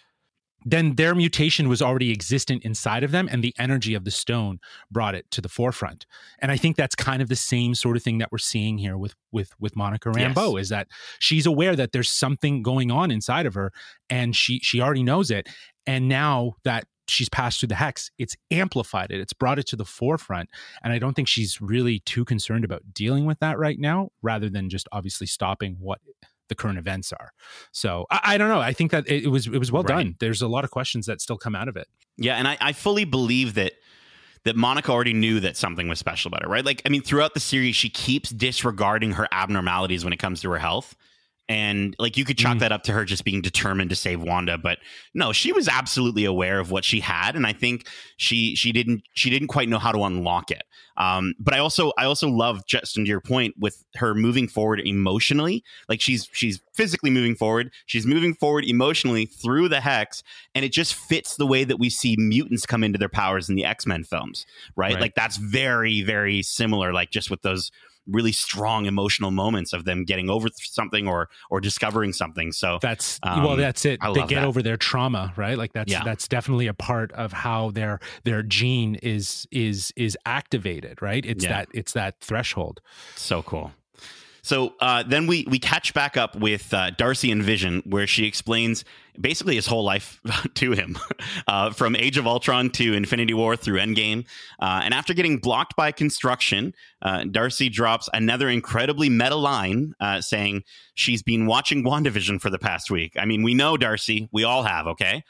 then their mutation was already existent inside of them, and the energy of the stone brought it to the forefront. And I think that's kind of the same sort of thing that we're seeing here with Monica Rambeau, yes, is that she's aware that there's something going on inside of her, and she already knows it. And now that she's passed through the hex, it's amplified it. It's brought it to the forefront. And I don't think she's really too concerned about dealing with that right now, rather than just obviously stopping what the current events are. So I don't know. I think that it was well done. There's a lot of questions that still come out of it. Yeah. And I fully believe that Monica already knew that something was special about her, right? Like, I mean, throughout the series, she keeps disregarding her abnormalities when it comes to her health. And like, you could chalk that up to her just being determined to save Wanda, but no, she was absolutely aware of what she had, and I think she didn't quite know how to unlock it. But I also love, Justin, to your point, with her moving forward emotionally. Like, she's physically moving forward, she's moving forward emotionally through the hex, and it just fits the way that we see mutants come into their powers in the X-Men films, right? Like, that's very, very similar. Like, just with those really strong emotional moments of them getting over something or discovering something. So that's that's it. They get over their trauma, right? Like that's definitely a part of how their gene is activated, right? It's that threshold. So cool. So then we catch back up with Darcy and Vision, where she explains basically his whole life to him, from Age of Ultron to Infinity War through Endgame. And after getting blocked by construction, Darcy drops another incredibly meta line, saying she's been watching WandaVision for the past week. I mean, we know, Darcy, we all have, okay?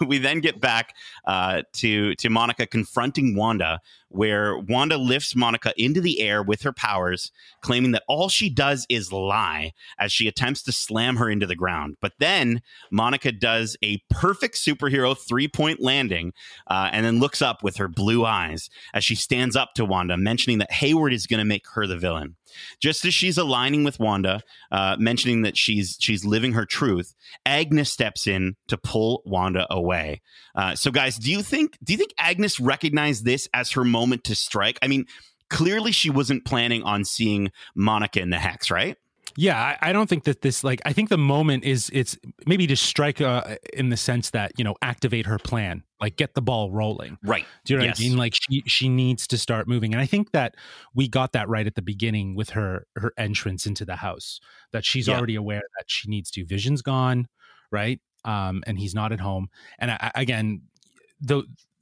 We then get back to Monica confronting Wanda, where Wanda lifts Monica into the air with her powers, claiming that all she does is lie as she attempts to slam her into the ground. But then Monica does a perfect superhero three-point landing, and then looks up with her blue eyes as she stands up to Wanda, mentioning that Hayward is going to make her the villain. Just as she's aligning with Wanda, mentioning that she's living her truth, Agnes steps in to pull Wanda away. So, guys, do you think Agnes recognized this as her moment to strike? I mean, clearly she wasn't planning on seeing Monica in the hex, right? Yeah, I don't think that this, like, I think the moment it's maybe to strike in the sense that, you know, activate her plan, like get the ball rolling. Right. Do you know what I mean? Like she needs to start moving. And I think that we got that right at the beginning with her entrance into the house, that she's already aware that she needs to. Vision's gone, right? And he's not at home. And again,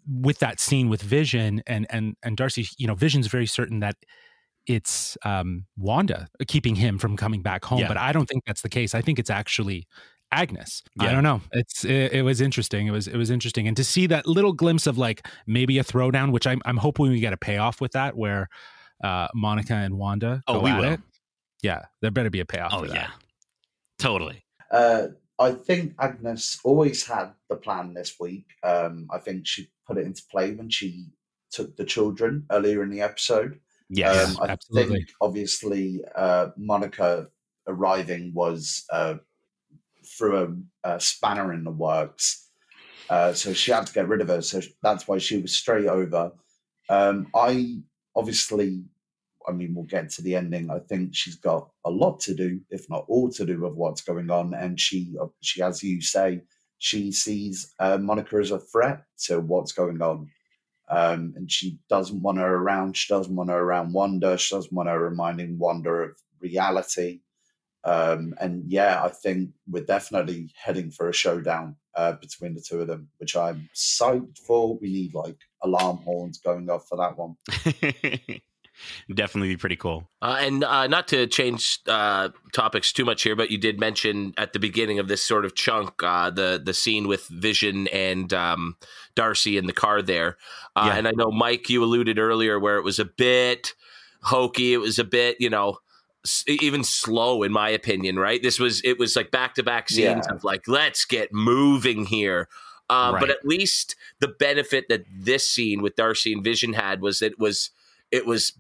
with that scene with Vision and Darcy, you know, Vision's very certain that it's Wanda keeping him from coming back home, but I don't think that's the case. I think it's actually Agnes. Yeah. I don't know. It was interesting. It was interesting, and to see that little glimpse of like maybe a throwdown, which I'm hoping we get a payoff with that, where Monica and Wanda. Oh, we will. It. Yeah, there better be a payoff. Oh, for that. Yeah, totally. I think Agnes always had the plan this week. I think she put it into play when she took the children earlier in the episode. Yes, absolutely. Think obviously Monica arriving was through a spanner in the works, so she had to get rid of her. So that's why she was straight over. I mean, we'll get to the ending. I think she's got a lot to do, if not all to do, with what's going on. And she, as you say, she sees Monica as a threat to what's going on. And she doesn't want her around. She doesn't want her around Wanda. She doesn't want her reminding Wanda of reality. I think we're definitely heading for a showdown between the two of them, which I'm psyched for. We need like alarm horns going off for that one. Definitely be pretty cool. And not to change topics too much here, but you did mention at the beginning of this sort of chunk the scene with Vision and Darcy in the car there. And I know, Mike, you alluded earlier where it was a bit hokey. It was a bit, you know, even slow in my opinion, right? It was like back-to-back scenes of like, let's get moving here. But at least the benefit that this scene with Darcy and Vision had was that it was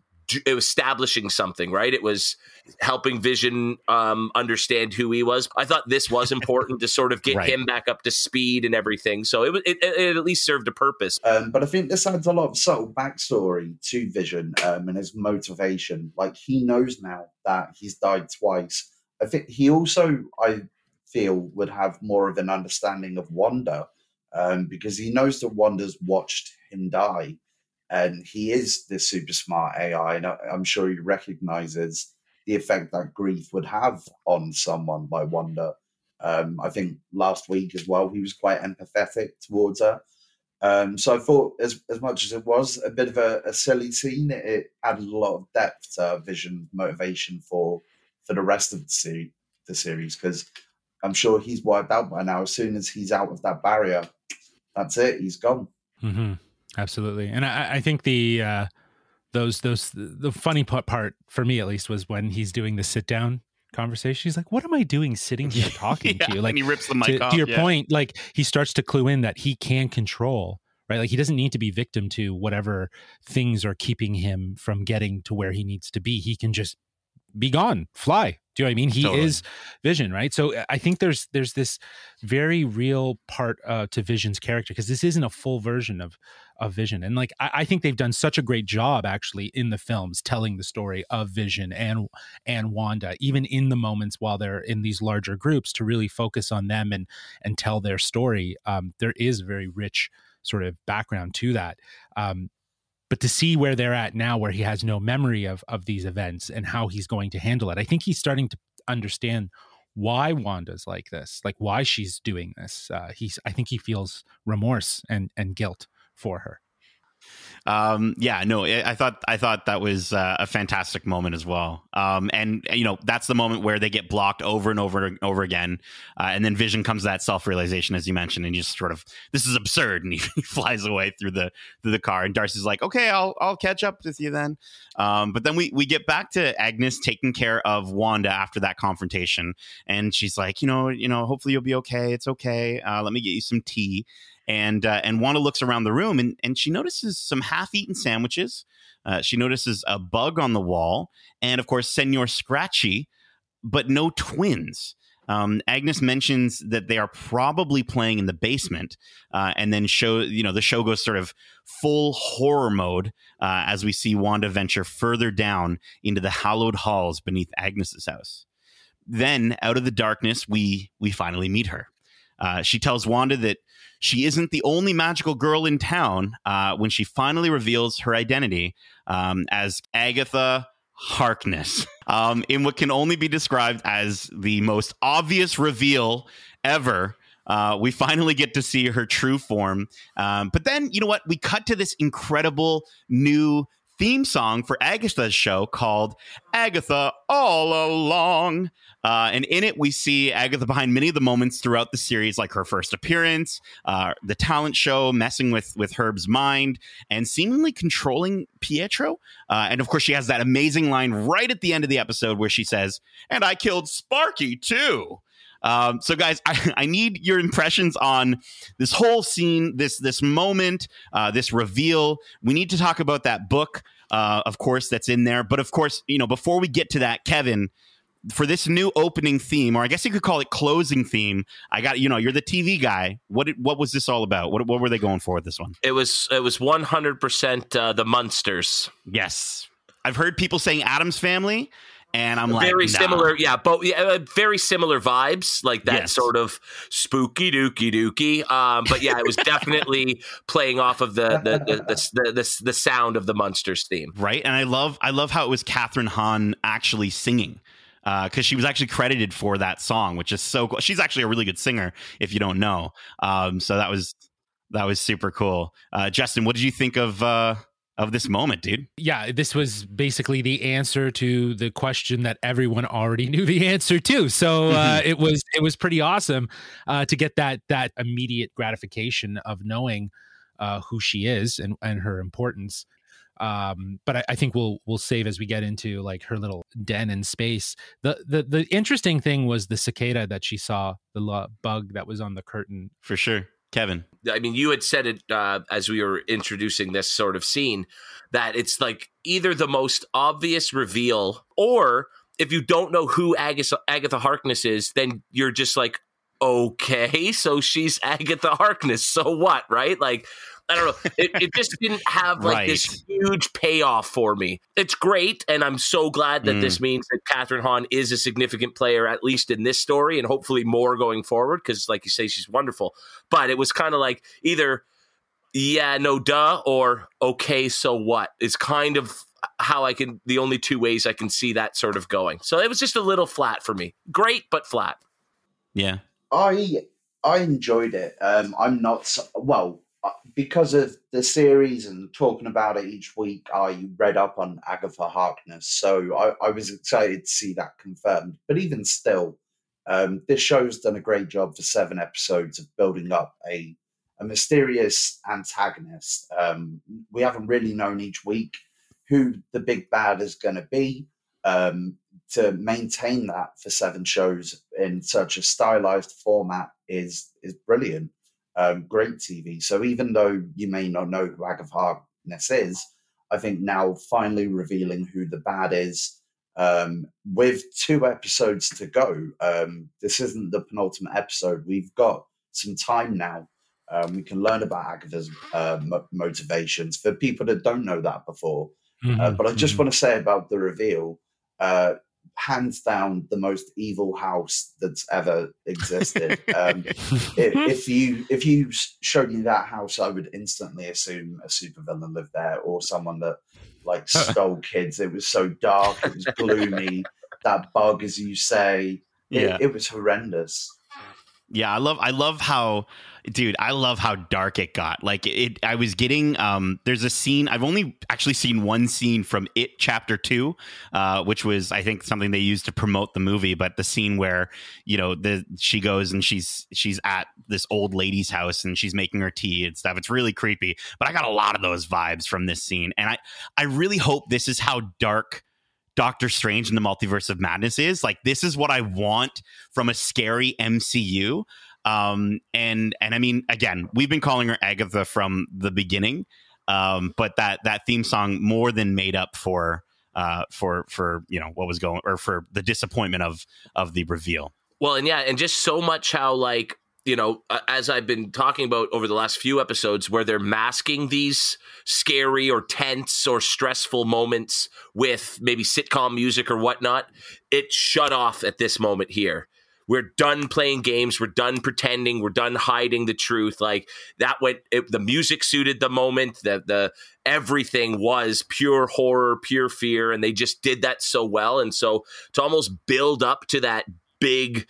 establishing something, right? It was helping Vision understand who he was. I thought this was important to sort of get him back up to speed and everything. So it at least served a purpose. But I think this adds a lot of subtle backstory to Vision and his motivation. Like, he knows now that he's died twice. I think he also, I feel would have more of an understanding of Wanda, because he knows that Wanda's watched him die, and he is this super smart AI, and I'm sure he recognizes the effect that grief would have on someone by Wanda. I think last week as well, he was quite empathetic towards her. So I thought, as much as it was a bit of a silly scene, it added a lot of depth to Vision's motivation for the rest of the series, because I'm sure he's wiped out by now. As soon as he's out of that barrier, that's it. He's gone. Mm-hmm. Absolutely. And I think the funny part for me, at least, was when he's doing the sit down conversation. He's like, what am I doing sitting here talking to you? Like, and he rips the mic off. To your point, like, he starts to clue in that he can control, right? Like, he doesn't need to be victim to whatever things are keeping him from getting to where he needs to be. He can just be gone, fly. Do you know what I mean? He is Vision, right? So I think there's this very real part to Vision's character, because this isn't a full version of Vision. And like, I think they've done such a great job actually in the films telling the story of Vision and Wanda, even in the moments while they're in these larger groups, to really focus on them and tell their story. There is a very rich sort of background to that. But to see where they're at now, where he has no memory of these events and how he's going to handle it, I think he's starting to understand why Wanda's like this, like why she's doing this. I think he feels remorse and guilt for her. I thought that was a fantastic moment as well. And you know, that's the moment where they get blocked over and over and over again, and then Vision comes to that self-realization, as you mentioned, and he just sort of, this is absurd, and he flies away through the car, and Darcy's like, okay, I'll catch up with you then. But then we get back to Agnes taking care of Wanda after that confrontation, and she's like, you know, hopefully you'll be okay, it's okay, let me get you some tea. And Wanda looks around the room and she notices some half-eaten sandwiches. She notices a bug on the wall and, of course, Senor Scratchy, but no twins. Agnes mentions that they are probably playing in the basement, and then the show goes sort of full horror mode as we see Wanda venture further down into the hallowed halls beneath Agnes's house. Then, out of the darkness, we finally meet her. She tells Wanda that she isn't the only magical girl in town when she finally reveals her identity as Agatha Harkness, in what can only be described as the most obvious reveal ever. We finally get to see her true form. But then, you know what? We cut to this incredible new theme song for Agatha's show called Agatha All Along. And in it, we see Agatha behind many of the moments throughout the series, like her first appearance, the talent show, messing with Herb's mind, and seemingly controlling Pietro. And of course, she has that amazing line right at the end of the episode where she says, "And I killed Sparky too." So guys, I need your impressions on this whole scene, this moment, this reveal. We need to talk about that book, of course, that's in there. But of course, you know, before we get to that, Kevin, for this new opening theme, or I guess you could call it closing theme, I got, you know, you're the TV guy. What was this all about? What were they going for with this one? It was 100% the Munsters. Yes. I've heard people saying Adam's Family. And I'm like, similar. Yeah. But very similar vibes, like that sort of spooky dookie. But yeah, it was definitely playing off of the sound of the Munsters theme. Right. And I love how it was Catherine Hahn actually singing, because she was actually credited for that song, which is so cool. She's actually a really good singer, if you don't know. So that was super cool. Justin, what did you think of this moment, dude? Yeah, this was basically the answer to the question that everyone already knew the answer to. So it was pretty awesome to get that immediate gratification of knowing who she is and her importance. But I think we'll save as we get into like her little den in space. The interesting thing was the cicada that she saw, the bug that was on the curtain. For sure. Kevin, I mean, you had said it as we were introducing this sort of scene, that it's like either the most obvious reveal, or if you don't know who Agatha Harkness is, then you're just like, okay, so she's Agatha Harkness, so what, right? Like, I don't know. It just didn't have like this huge payoff for me. It's great, and I'm so glad that this means that Kathryn Hahn is a significant player, at least in this story, and hopefully more going forward, because like you say, she's wonderful. But it was kind of like either, yeah, no, duh, or okay, so what? It's kind of how I can, the only two ways I can see that sort of going. So it was just a little flat for me. Great, but flat. Yeah. I enjoyed it. I'm not, well, because of the series and talking about it each week, I read up on Agatha Harkness, so I was excited to see that confirmed. But even still, this show's done a great job for 7 episodes of building up a mysterious antagonist. We haven't really known each week who the big bad is going to be. To maintain that for 7 shows in such a stylized format is brilliant. Great TV. So even though you may not know who Agatha Harkness is, I think now finally revealing who the bad is, with 2 episodes to go. This isn't the penultimate episode. We've got some time now. We can learn about Agatha's motivations for people that don't know that before. But I just want to say about the reveal, hands down the most evil house that's ever existed. If you showed me that house, I would instantly assume a supervillain lived there, or someone that like stole kids. It was so dark, it was gloomy. That bug, as you say, it was horrendous. Yeah, I love how, dude, I love how dark it got. Like it, I was getting, there's a scene, I've only actually seen one scene from It Chapter 2, which was, I think, something they used to promote the movie, but the scene where, you know, she goes and she's at this old lady's house and she's making her tea and stuff. It's really creepy, but I got a lot of those vibes from this scene. And I really hope this is how dark Doctor Strange in the Multiverse of Madness is. Like, this is what I want from a scary MCU. And I mean, again, we've been calling her Agatha from the beginning, but that theme song more than made up for you know what was going, or for the disappointment of the reveal. Well, and yeah, and just so much how, like, you know, as I've been talking about over the last few episodes, where they're masking these scary or tense or stressful moments with maybe sitcom music or whatnot, it shut off at this moment here. We're done playing games. We're done pretending. We're done hiding the truth. Like that went. The music suited the moment. The everything was pure horror, pure fear, and they just did that so well. And so to almost build up to that big,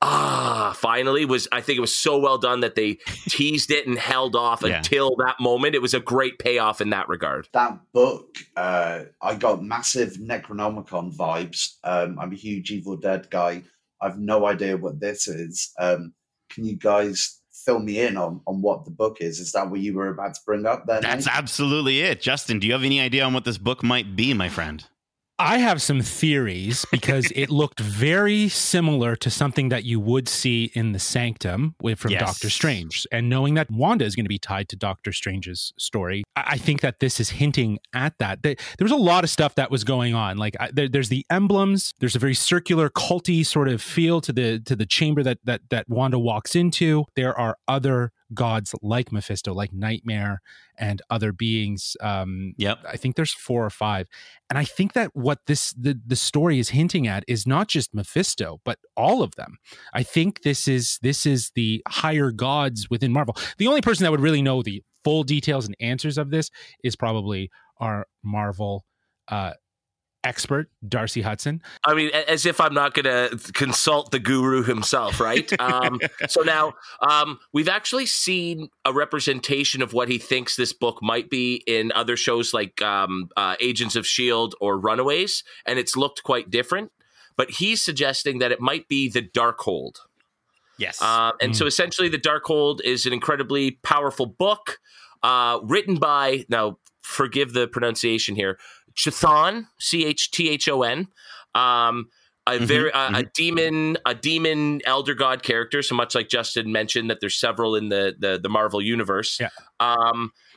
finally, was, I think it was so well done that they teased it and held off until that moment. It was a great payoff in that regard. That book, I got massive Necronomicon vibes. I'm a huge Evil Dead guy. I've no idea what this is. Can you guys fill me in on what the book is? Is that what you were about to bring up there? That's absolutely it. Justin, do you have any idea on what this book might be, my friend? I have some theories because it looked very similar to something that you would see in the Sanctum from Doctor Strange. And knowing that Wanda is going to be tied to Doctor Strange's story, I think that this is hinting at that. There was a lot of stuff that was going on. Like there's the emblems. There's a very circular, culty sort of feel to the chamber that Wanda walks into. There are other gods like Mephisto, like Nightmare, and other beings. I think there's 4 or 5, and I think that what the story is hinting at is not just Mephisto, but all of them. I think this is the higher gods within Marvel. The only person that would really know the full details and answers of this is probably our Marvel expert, Darcy Hudson. I mean, as if I'm not going to consult the guru himself, right? So now we've actually seen a representation of what he thinks this book might be in other shows like Agents of S.H.I.E.L.D. or Runaways, and it's looked quite different. But he's suggesting that it might be the Darkhold. Yes. So essentially the Darkhold is an incredibly powerful book written by, now forgive the pronunciation here, Chthon, Chthon, a demon elder god character. So much like Justin mentioned that there's several in the Marvel universe. Yeah.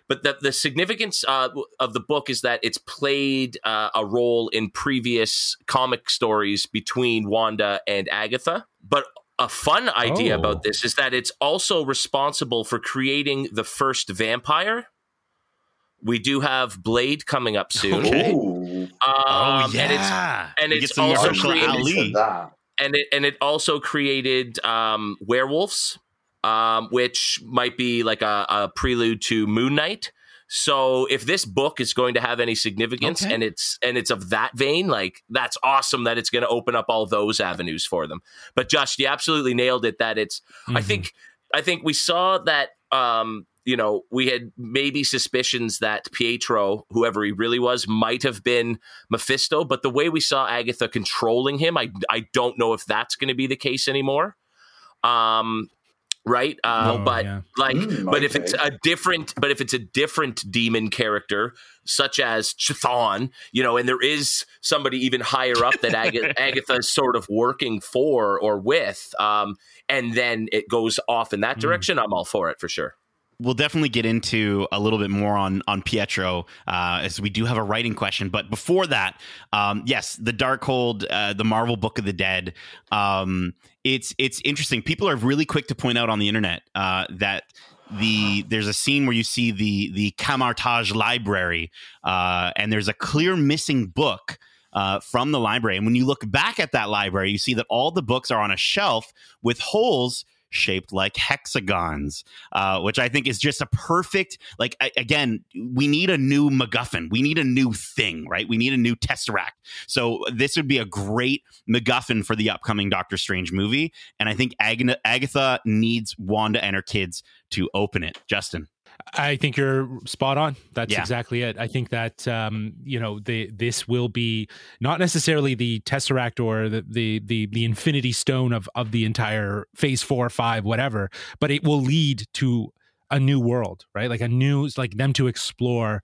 But the significance of the book is that it's played a role in previous comic stories between Wanda and Agatha, but a fun idea about this is that it's also responsible for creating the first vampire. We do have Blade coming up soon. Okay. And it's also created, and it also created werewolves, which might be like a prelude to Moon Knight. So if this book is going to have any significance, and it's of that vein, like, that's awesome that it's going to open up all those avenues for them. But Josh, you absolutely nailed it. That it's, I think we saw that, we had maybe suspicions that Pietro, whoever he really was, might have been Mephisto. But the way we saw Agatha controlling him, I don't know if that's going to be the case anymore. Right. But if it's a different demon character, such as Chthon, and there is somebody even higher up that Agatha is sort of working for or with, and then it goes off in that direction, I'm all for it for sure. We'll definitely get into a little bit more on Pietro, as we do have a writing question. But before that, yes, the Darkhold, the Marvel Book of the Dead. It's interesting. People are really quick to point out on the internet that there's a scene where you see the Camartage library, and there's a clear missing book from the library. And when you look back at that library, you see that all the books are on a shelf with holes shaped like hexagons, which I think is just a perfect, like, again, we need a new MacGuffin. We need a new thing, right? We need a new Tesseract. So this would be a great MacGuffin for the upcoming Doctor Strange movie. And I think Agatha needs Wanda and her kids to open it. Justin. I think you're spot on. That's exactly it. I think that, this will be not necessarily the Tesseract or the Infinity Stone of the entire Phase 4 or 5, whatever, but it will lead to a new world, right? Like them to explore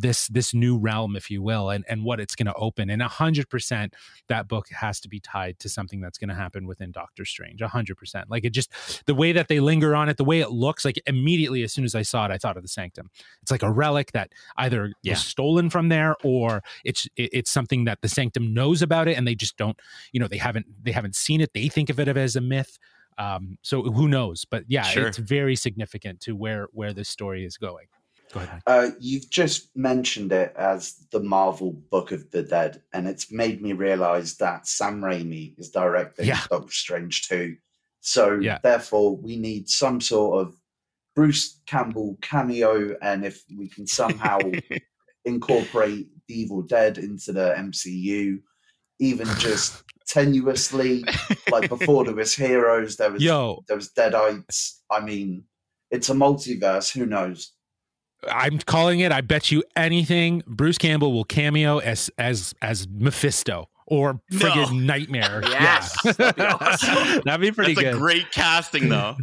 this new realm, if you will, and what it's going to open. And 100% that book has to be tied to something that's going to happen within Doctor Strange. 100%. Like, it just, the way that they linger on it, the way it looks, like, immediately as soon as I saw it, I thought of the Sanctum. It's like a relic that either was stolen from there, or it's something that the Sanctum knows about it, and they just don't, they haven't seen it. They think of it as a myth. So who knows? But It's very significant to where this story is going. Go ahead. You've just mentioned it as the Marvel Book of the Dead, and it's made me realize that Sam Raimi is directing Doctor Strange 2. So therefore, we need some sort of Bruce Campbell cameo, and if we can somehow incorporate the Evil Dead into the MCU, even just tenuously, like before there was Heroes, there was Deadites. I mean, it's a multiverse. Who knows? I'm calling it. I bet you anything, Bruce Campbell will cameo as Mephisto or friggin' Nightmare. Yes, that'd be awesome. That'd be pretty good. That's a great casting, though.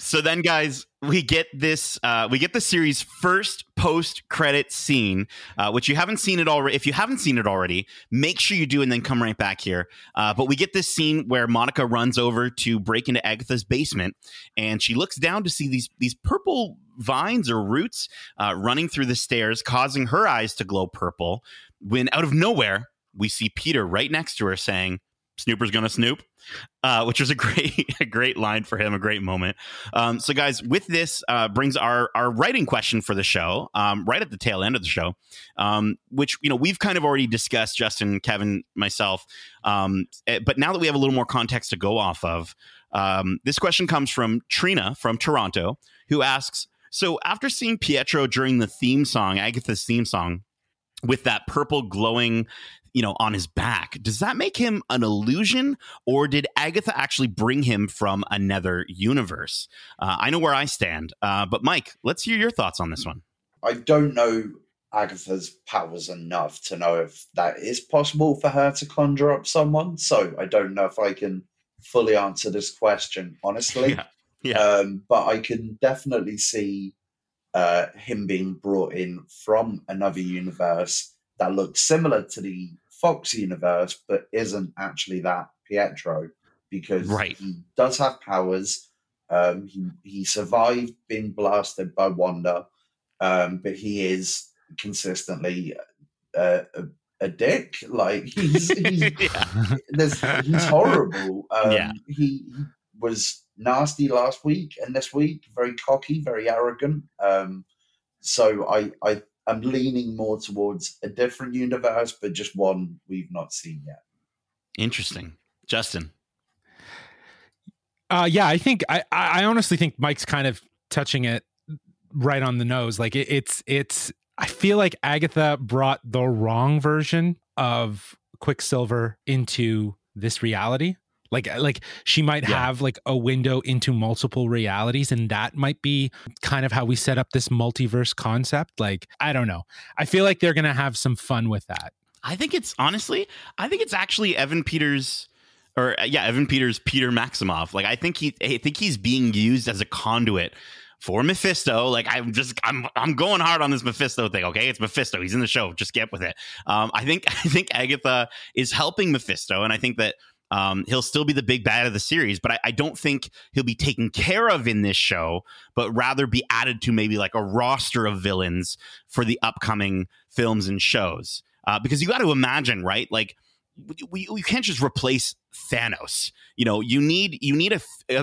So then, guys, we get this. We get the series' first post-credit scene, which you haven't seen it already. If you haven't seen it already, make sure you do, and then come right back here. But we get this scene where Monica runs over to break into Agatha's basement, and she looks down to see these purple vines or roots running through the stairs, causing her eyes to glow purple. When out of nowhere, we see Peter right next to her saying, "Snooper's gonna snoop," which was a great line for him, a great moment. So guys, with this brings our writing question for the show, right at the tail end of the show, which, we've kind of already discussed, Justin, Kevin, myself. But now that we have a little more context to go off of, this question comes from Trina from Toronto, who asks, "So after seeing Pietro during the theme song, Agatha's theme song, with that purple glowing, on his back, does that make him an illusion, or did Agatha actually bring him from another universe?" I know where I stand, but Mike, let's hear your thoughts on this one. I don't know Agatha's powers enough to know if that is possible for her to conjure up someone, so I don't know if I can fully answer this question, honestly. But I can definitely see him being brought in from another universe that looks similar to the Fox universe, but isn't actually that Pietro, because he does have powers. He survived being blasted by Wanda, but he is consistently a dick. Like he's yeah. He's horrible. He was nasty last week and this week, very cocky, very arrogant. So I am leaning more towards a different universe, but just one we've not seen yet. Interesting. Justin. I honestly think Mike's kind of touching it right on the nose. Like it's I feel like Agatha brought the wrong version of Quicksilver into this reality. Like she might have like a window into multiple realities, and that might be kind of how we set up this multiverse concept. Like, I don't know. I feel like they're going to have some fun with that. I think it's actually Evan Peters Peter Maximoff. Like, I think he's being used as a conduit for Mephisto. Like, I'm going hard on this Mephisto thing. Okay, it's Mephisto. He's in the show. Just get with it. I think Agatha is helping Mephisto, and I think that he'll still be the big bad of the series, but I don't think he'll be taken care of in this show, but rather be added to maybe like a roster of villains for the upcoming films and shows. Because you got to imagine, right? Like, we can't just replace Thanos. You know, you need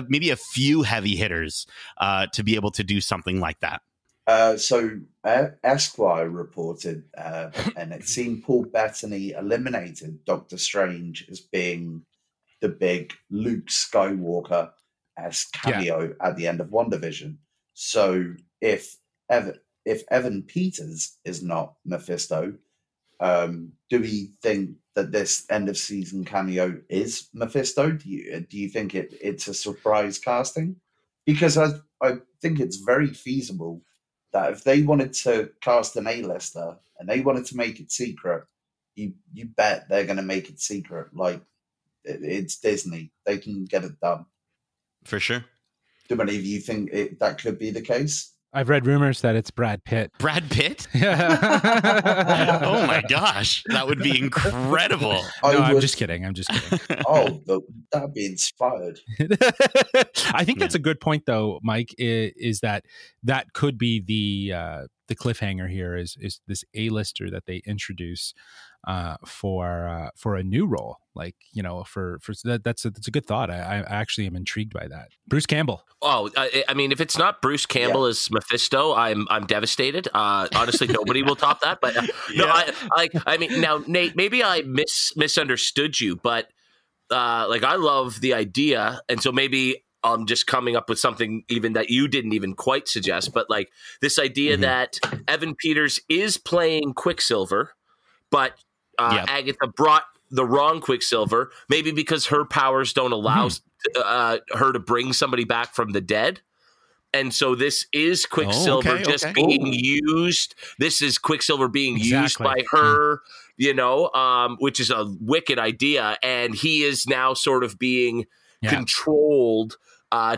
maybe a few heavy hitters to be able to do something like that. So Esquire reported, and it seemed Paul Bettany eliminated Doctor Strange as being the big Luke Skywalker-esque cameo at the end of WandaVision. So if Evan Peters is not Mephisto, do we think that this end of season cameo is Mephisto? Do you think it's a surprise casting? Because I think it's very feasible that if they wanted to cast an A-lister and they wanted to make it secret, you bet they're going to make it secret. Like, it's Disney; they can get it done for sure. Do many of you think that could be the case? I've read rumors that it's Brad Pitt. Brad Pitt? Yeah. Oh my gosh. That would be incredible. I'm just kidding. Oh, that'd be inspired. I think that's a good point though, Mike, is that could be the cliffhanger here is this A-lister that they introduce for a new role. Like, you know, that's a good thought. I actually am intrigued by that. Bruce Campbell. Oh, I mean, if it's not Bruce Campbell as Mephisto, I'm devastated. Honestly, nobody will top that. But no, I mean, now Nate, maybe I misunderstood you, but like, I love the idea, and so maybe I'm just coming up with something even that you didn't even quite suggest. But like this idea that Evan Peters is playing Quicksilver, but Agatha brought the wrong Quicksilver, maybe because her powers don't allow her to bring somebody back from the dead. And so this is Quicksilver being used. This is Quicksilver being used by her, you know, which is a wicked idea. And he is now sort of being controlled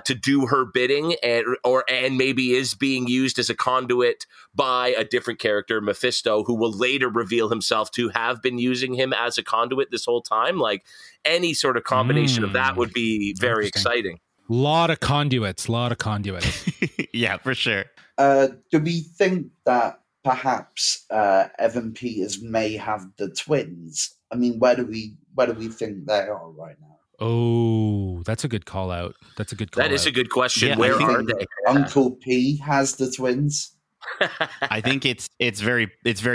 to do her bidding, and maybe is being used as a conduit by a different character, Mephisto, who will later reveal himself to have been using him as a conduit this whole time. Like, any sort of combination of that would be very exciting. A lot of conduits. Yeah, for sure. Do we think that perhaps Evan Peters may have the twins? I mean, where do we think they are right now? Oh, that's a good call out. That is a good question. Yeah, where are they? Uncle P has the twins. I think it's very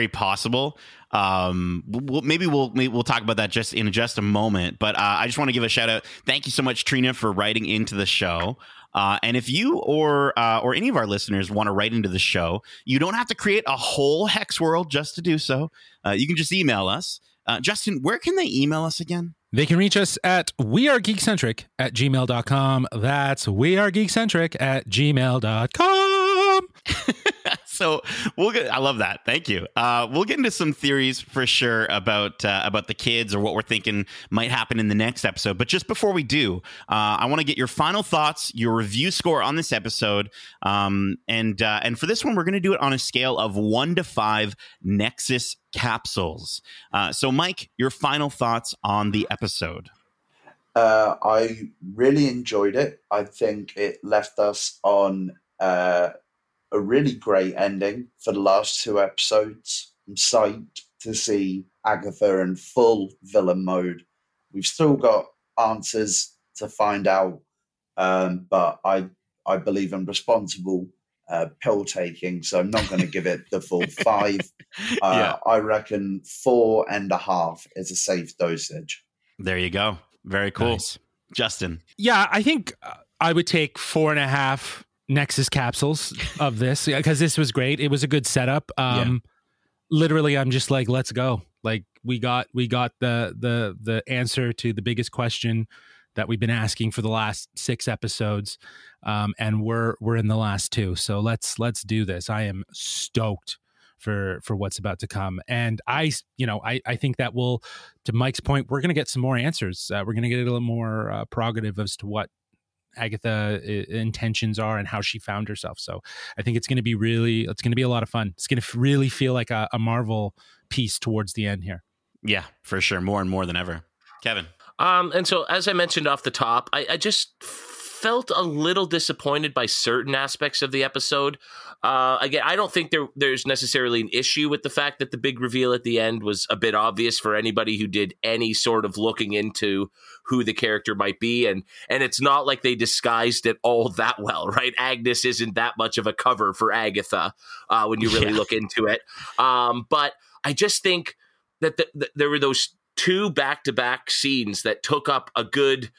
possible. We'll talk about that in just a moment. But I just want to give a shout out. Thank you so much, Trina, for writing into the show. And if you or any of our listeners want to write into the show, you don't have to create a whole hex world just to do so. You can just email us. Justin, where can they email us again? They can reach us at wearegeekcentric@gmail.com. That's wearegeekcentric@gmail.com. So I love that. Thank you. We'll get into some theories for sure about the kids, or what we're thinking might happen in the next episode. But just before we do, I want to get your final thoughts, your review score on this episode. And for this one, we're going to do it on a scale of 1 to 5 Nexus capsules. So Mike, your final thoughts on the episode. I really enjoyed it. I think it left us on a really great ending for the last two episodes. I'm psyched to see Agatha in full villain mode. We've still got answers to find out, but I believe in responsible pill taking, so I'm not going to give it the full 5. I reckon 4.5 is a safe dosage. There you go. Very cool. Nice. Justin. Yeah, I think I would take 4.5 Nexus capsules of this because this was great. It was a good setup. Literally, I'm just like, let's go. Like we got the answer to the biggest question that we've been asking for the last 6 episodes, and we're in the last 2. So let's do this. I am stoked for what's about to come, and I think that will, to Mike's point, we're going to get some more answers. We're going to get a little more prerogative as to what Agatha intentions are and how she found herself. So I think it's going to be a lot of fun. It's going to really feel like a Marvel piece towards the end here. Yeah, for sure. More and more than ever. Kevin. And so as I mentioned off the top, I just felt a little disappointed by certain aspects of the episode. Again, I don't think there's necessarily an issue with the fact that the big reveal at the end was a bit obvious for anybody who did any sort of looking into who the character might be. And it's not like they disguised it all that well, right? Agnes isn't that much of a cover for Agatha when you really look into it. But I just think that there were those 2 back-to-back scenes that took up a good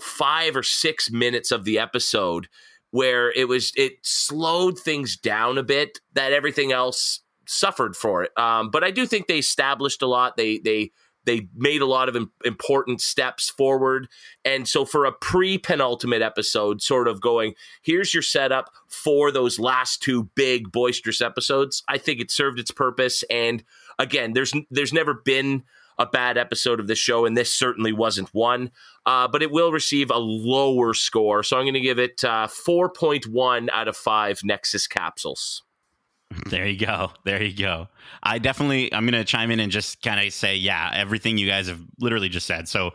5 or 6 minutes of the episode, where it slowed things down a bit, that everything else suffered for it. But I do think they established a lot. They made a lot of important steps forward. And so for a pre-penultimate episode, sort of going, here's your setup for those last 2 big boisterous episodes, I think it served its purpose. And again, there's never been a bad episode of the show, and this certainly wasn't one, but it will receive a lower score. So I'm going to give it 4.1 out of 5 Nexus capsules. There you go. I'm going to chime in and just kind of say, everything you guys have literally just said. So,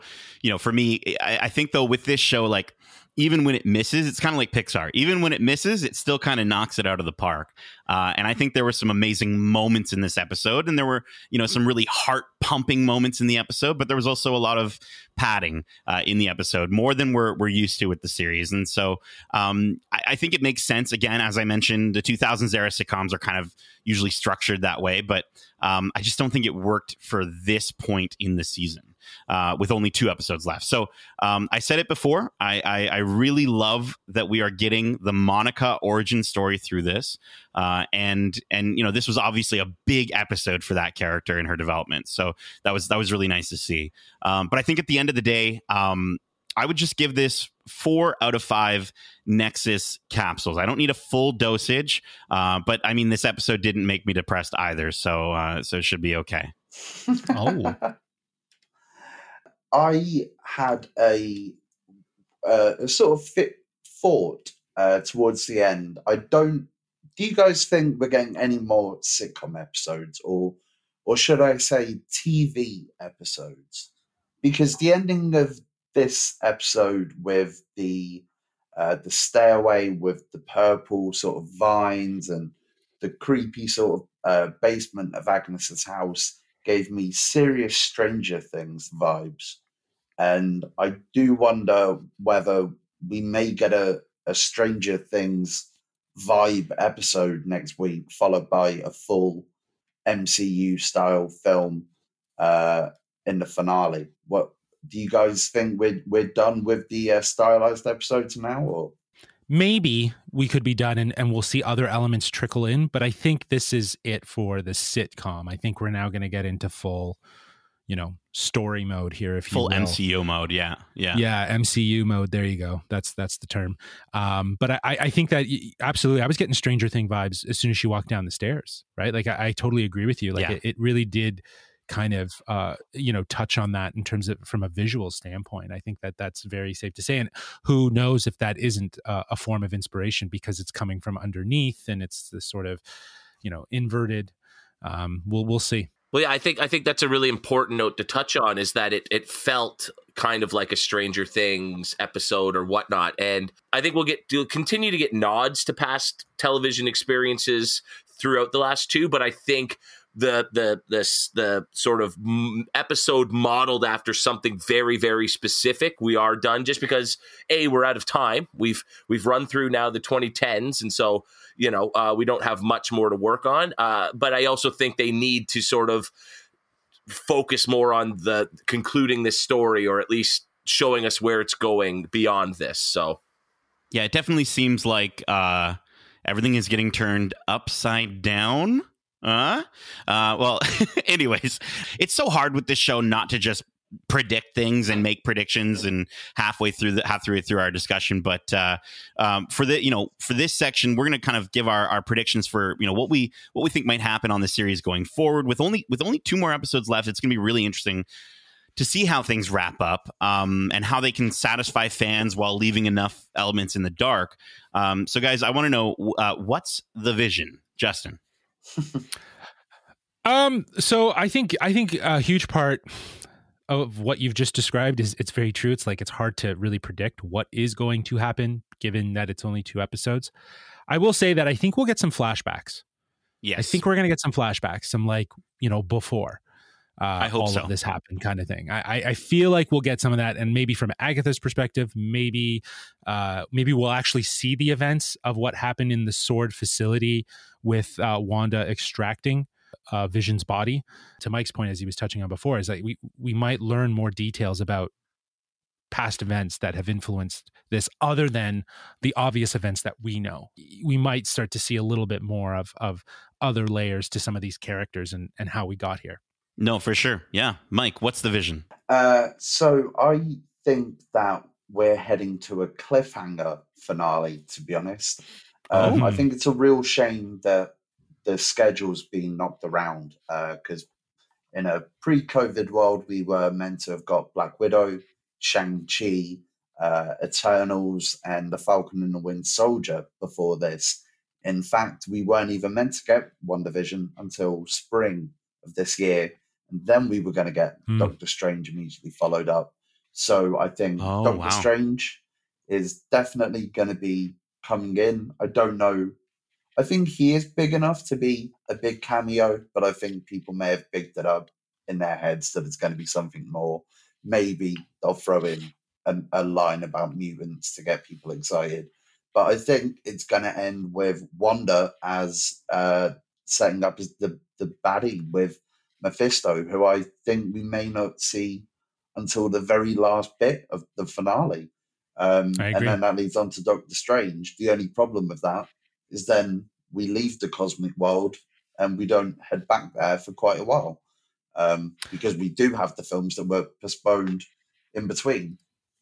for me, I think though with this show, like, even when it misses, it's kind of like Pixar. Even when it misses, it still kind of knocks it out of the park. And I think there were some amazing moments in this episode. And there were, some really heart-pumping moments in the episode. But there was also a lot of padding in the episode, more than we're used to with the series. And so I think it makes sense. Again, as I mentioned, the 2000s era sitcoms are kind of usually structured that way. But I just don't think it worked for this point in the season. With only 2 episodes left. So I said it before. I really love that we are getting the Monica origin story through this. And this was obviously a big episode for that character in her development. So that was really nice to see. But I think at the end of the day, I would just give this 4 out of 5 Nexus capsules. I don't need a full dosage, but I mean, this episode didn't make me depressed either. So it should be okay. Oh, I had a sort of fit thought towards the end. Do you guys think we're getting any more sitcom episodes, or should I say TV episodes? Because the ending of this episode with the stairway with the purple sort of vines and the creepy sort of basement of Agnes's house gave me serious Stranger Things vibes. And I do wonder whether we may get a Stranger Things vibe episode next week, followed by a full MCU-style film in the finale. What do you guys think? We're done with the stylized episodes now, or maybe we could be done, and we'll see other elements trickle in. But I think this is it for the sitcom. I think we're now going to get into full, story mode here, if you will. Full MCU mode, yeah, MCU mode. There you go. That's the term. But I think that absolutely, I was getting Stranger Things vibes as soon as she walked down the stairs, right? Like I totally agree with you. Like it really did kind of touch on that in terms of from a visual standpoint. I think that's very safe to say, and who knows if that isn't a form of inspiration, because it's coming from underneath and it's this sort of inverted. We'll see. Well, yeah, I think that's a really important note to touch on, is that it felt kind of like a Stranger Things episode or whatnot, and I think we'll continue to get nods to past television experiences throughout the last 2, but I think the sort of episode modeled after something very, very specific, we are done just because A, we're out of time. We've run through now the 2010s. And so, you know, we don't have much more to work on. But I also think they need to sort of focus more on the concluding this story, or at least showing us where it's going beyond this. So, yeah, it definitely seems like everything is getting turned upside down. Well, anyways, it's so hard with this show not to just predict things and make predictions and halfway through our discussion. But for this section, we're going to kind of give our predictions for, you know, what we think might happen on the series going forward. With only two more episodes left, it's going to be really interesting to see how things wrap up, and how they can satisfy fans while leaving enough elements in the dark. So, guys, I want to know, what's the vision, Justin? So I think a huge part of what you've just described is, it's very true. It's like, it's hard to really predict what is going to happen, given that it's only two episodes. I will say that I think we'll get some flashbacks. Yes, I think we're going to get some flashbacks. Some, like, you know, before I hope all so. Of this happened kind of thing. I feel like we'll get some of that, and maybe from Agatha's perspective, maybe we'll actually see the events of what happened in the S.W.O.R.D. facility with Wanda extracting Vision's body. To Mike's point, as he was touching on before, is that we might learn more details about past events that have influenced this, other than the obvious events that we know. We might start to see a little bit more of other layers to some of these characters and how we got here. No, for sure. Yeah. Mike, what's the vision? So I think that we're heading to a cliffhanger finale, to be honest. I think it's a real shame that the schedule's being knocked around, because in a pre-COVID world, we were meant to have got Black Widow, Shang-Chi, Eternals, and the Falcon and the Winter Soldier before this. In fact, we weren't even meant to get WandaVision until spring of this year. And then we were going to get Doctor Strange immediately followed up. So I think Strange is definitely going to be coming in. I don't know. I think he is big enough to be a big cameo, but I think people may have picked it up in their heads that it's going to be something more. Maybe they'll throw in a line about mutants to get people excited. But I think it's going to end with Wanda as setting up as the baddie with Mephisto, who I think we may not see until the very last bit of the finale. And then that leads on to Doctor Strange. The only problem with that is then we leave the cosmic world and we don't head back there for quite a while, because we do have the films that were postponed in between.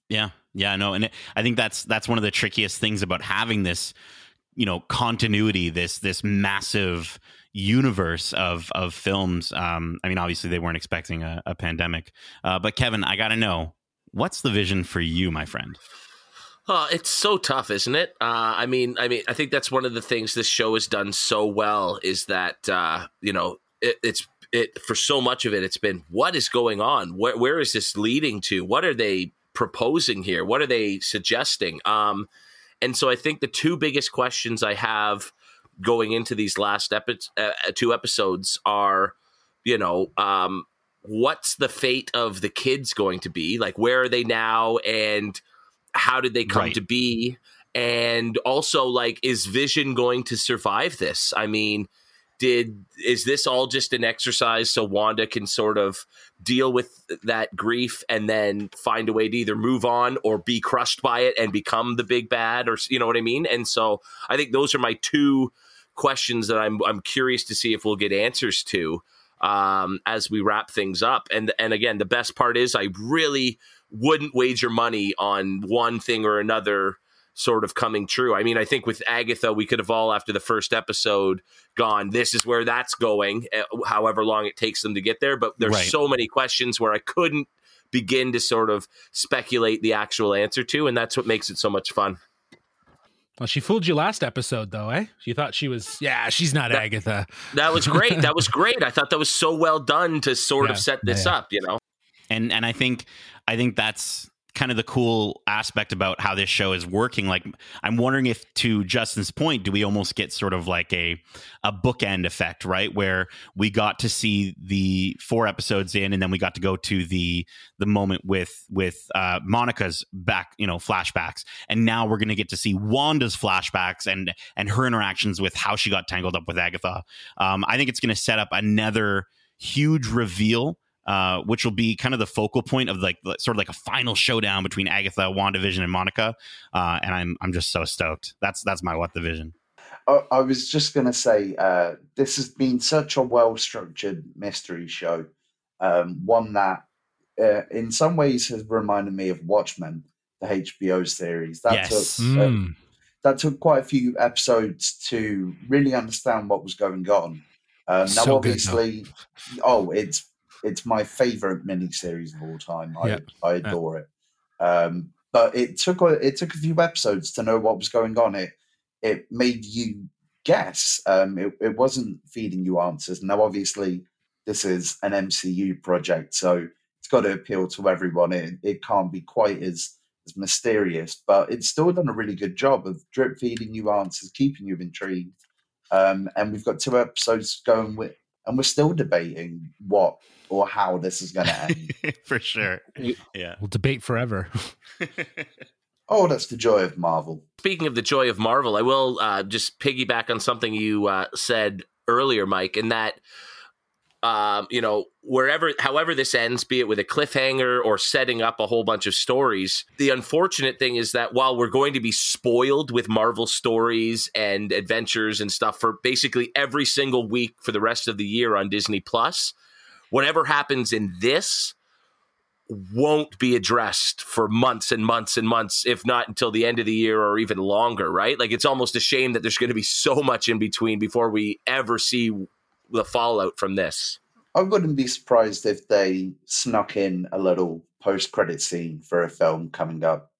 Yeah, no, and I think that's one of the trickiest things about having this, you know, continuity, this massive universe of films. I mean, obviously they weren't expecting a pandemic, but Kevin, I gotta know, what's the vision for you, my friend? Oh, it's so tough, isn't it? I mean, I think that's one of the things this show has done so well, is that, you know, it's for so much of it, it's been, what is going on? Where is this leading to? What are they proposing here? What are they suggesting? And so I think the two biggest questions I have going into these last two episodes are, you know, what's the fate of the kids going to be? Like, where are they now? And how did they come to be? And also, like, is Vision going to survive this? I mean, is this all just an exercise so Wanda can sort of deal with that grief and then find a way to either move on or be crushed by it and become the big bad, or, you know what I mean? And so I think those are my two questions that I'm curious to see if we'll get answers to, as we wrap things up. And again, the best part is I really wouldn't wager money on one thing or another sort of coming true. I mean, I think with Agatha, we could have all, after the first episode, gone, this is where that's going, however long it takes them to get there. But there's so many questions where I couldn't begin to sort of speculate the actual answer to, and that's what makes it so much fun. Well, she fooled you last episode, though, eh? She thought she was... Yeah, she's not Agatha. That was great. That was great. I thought that was so well done to sort of set this up, you know? And I think that's kind of the cool aspect about how this show is working. Like, I'm wondering if, to Justin's point, do we almost get sort of like a bookend effect, right? Where we got to see the 4 episodes in, and then we got to go to the moment with Monica's back, you know, flashbacks. And now we're going to get to see Wanda's flashbacks and her interactions with how she got tangled up with Agatha. I think it's going to set up another huge reveal, which will be kind of the focal point of like sort of like a final showdown between Agatha, WandaVision, and Monica. And I'm just so stoked. That's my what the vision. I was just going to say, this has been such a well-structured mystery show. One that in some ways has reminded me of Watchmen, the HBO series. That took quite a few episodes to really understand what was going on. Now, obviously, it's my favorite miniseries of all time. I adore it. But it took a few episodes to know what was going on. It made you guess. It wasn't feeding you answers. Now, obviously, this is an MCU project, so it's got to appeal to everyone. It can't be quite as mysterious, but it's still done a really good job of drip feeding you answers, keeping you intrigued. And we've got 2 episodes going with, and we're still debating what or how this is going to end. For sure. Yeah. We'll debate forever. Oh, that's the joy of Marvel. Speaking of the joy of Marvel, I will just piggyback on something you said earlier, Mike, in that, however this ends, be it with a cliffhanger or setting up a whole bunch of stories, the unfortunate thing is that while we're going to be spoiled with Marvel stories and adventures and stuff for basically every single week for the rest of the year on Disney Plus, whatever happens in this won't be addressed for months and months and months, if not until the end of the year or even longer, right? Like, it's almost a shame that there's going to be so much in between before we ever see the fallout from this. I wouldn't be surprised if they snuck in a little post-credit scene for a film coming up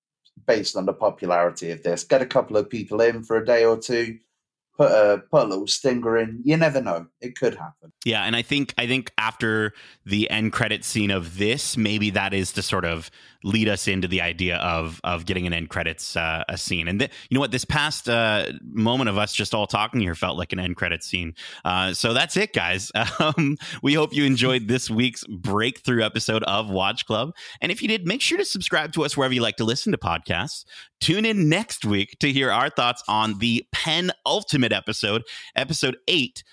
based on the popularity of this. Get a couple of people in for a day or two. Put a little stinger in. You never know; it could happen. Yeah, and I think after the end credit scene of this, maybe that is to sort of lead us into the idea of getting an end credits a scene. And you know what? This past moment of us just all talking here felt like an end credit scene. So that's it, guys. We hope you enjoyed this week's breakthrough episode of Watch Club. And if you did, make sure to subscribe to us wherever you like to listen to podcasts. Tune in next week to hear our thoughts on the penultimate episode 8,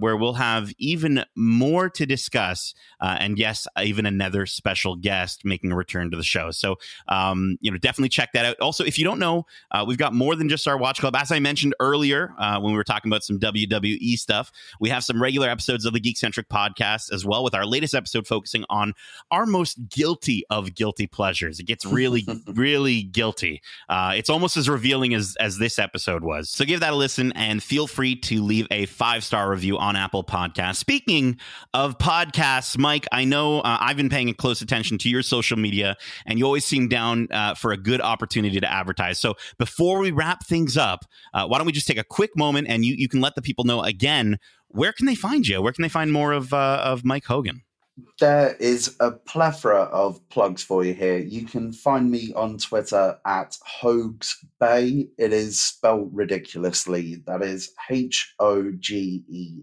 where we'll have even more to discuss, and yes, even another special guest making a return to the show. So, definitely check that out. Also, if you don't know, we've got more than just our Watch Club. As I mentioned earlier, when we were talking about some WWE stuff, we have some regular episodes of the Geekcentric podcast as well, with our latest episode focusing on our most guilty of guilty pleasures. It gets really, really guilty. It's almost as revealing as this episode was. So give that a listen, and feel free to leave a 5-star review on Apple Podcasts. Speaking of podcasts, Mike, I know I've been paying close attention to your social media, and you always seem down for a good opportunity to advertise. So before we wrap things up, why don't we just take a quick moment, and you can let the people know again, where can they find you? Where can they find more of Mike Hogan? There is a plethora of plugs for you here. You can find me on Twitter at Hogsbay. It is spelled ridiculously. That is HOGEZBEYY.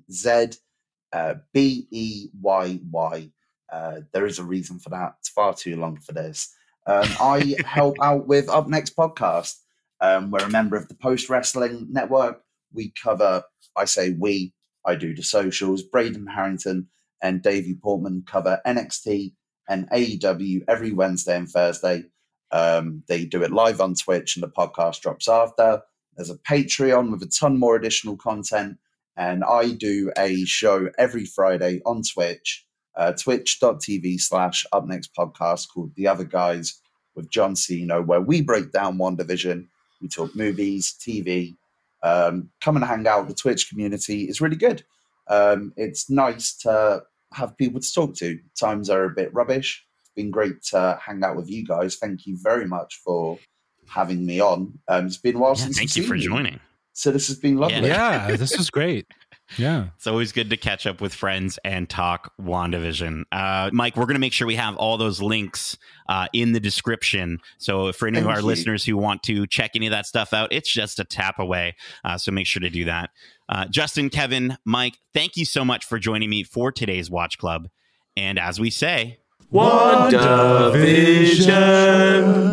There is a reason for that. It's far too long for this. I help out with Up Next Podcast. We're a member of the Post Wrestling Network. We cover, I do the socials, Braden Harrington and Davey Portman cover NXT and AEW every Wednesday and Thursday. They do it live on Twitch, and the podcast drops after. There's a Patreon with a ton more additional content, and I do a show every Friday on Twitch, twitch.tv/upnextpodcast, called The Other Guys with John Cena, where we break down WandaVision. We talk movies, TV. Come and hang out. The Twitch community is really good. It's nice to have people to talk to. Times are a bit rubbish. It's been great to hang out with you guys. Thank you very much for having me on. It's been a while since I've seen you. Thank you for joining. So this has been lovely. Yeah, this is great. Yeah. It's always good to catch up with friends and talk WandaVision. Mike, we're going to make sure we have all those links in the description. So for any of our listeners who want to check any of that stuff out, it's just a tap away. So make sure to do that. Justin, Kevin, Mike, thank you so much for joining me for today's Watch Club. And as we say, WandaVision.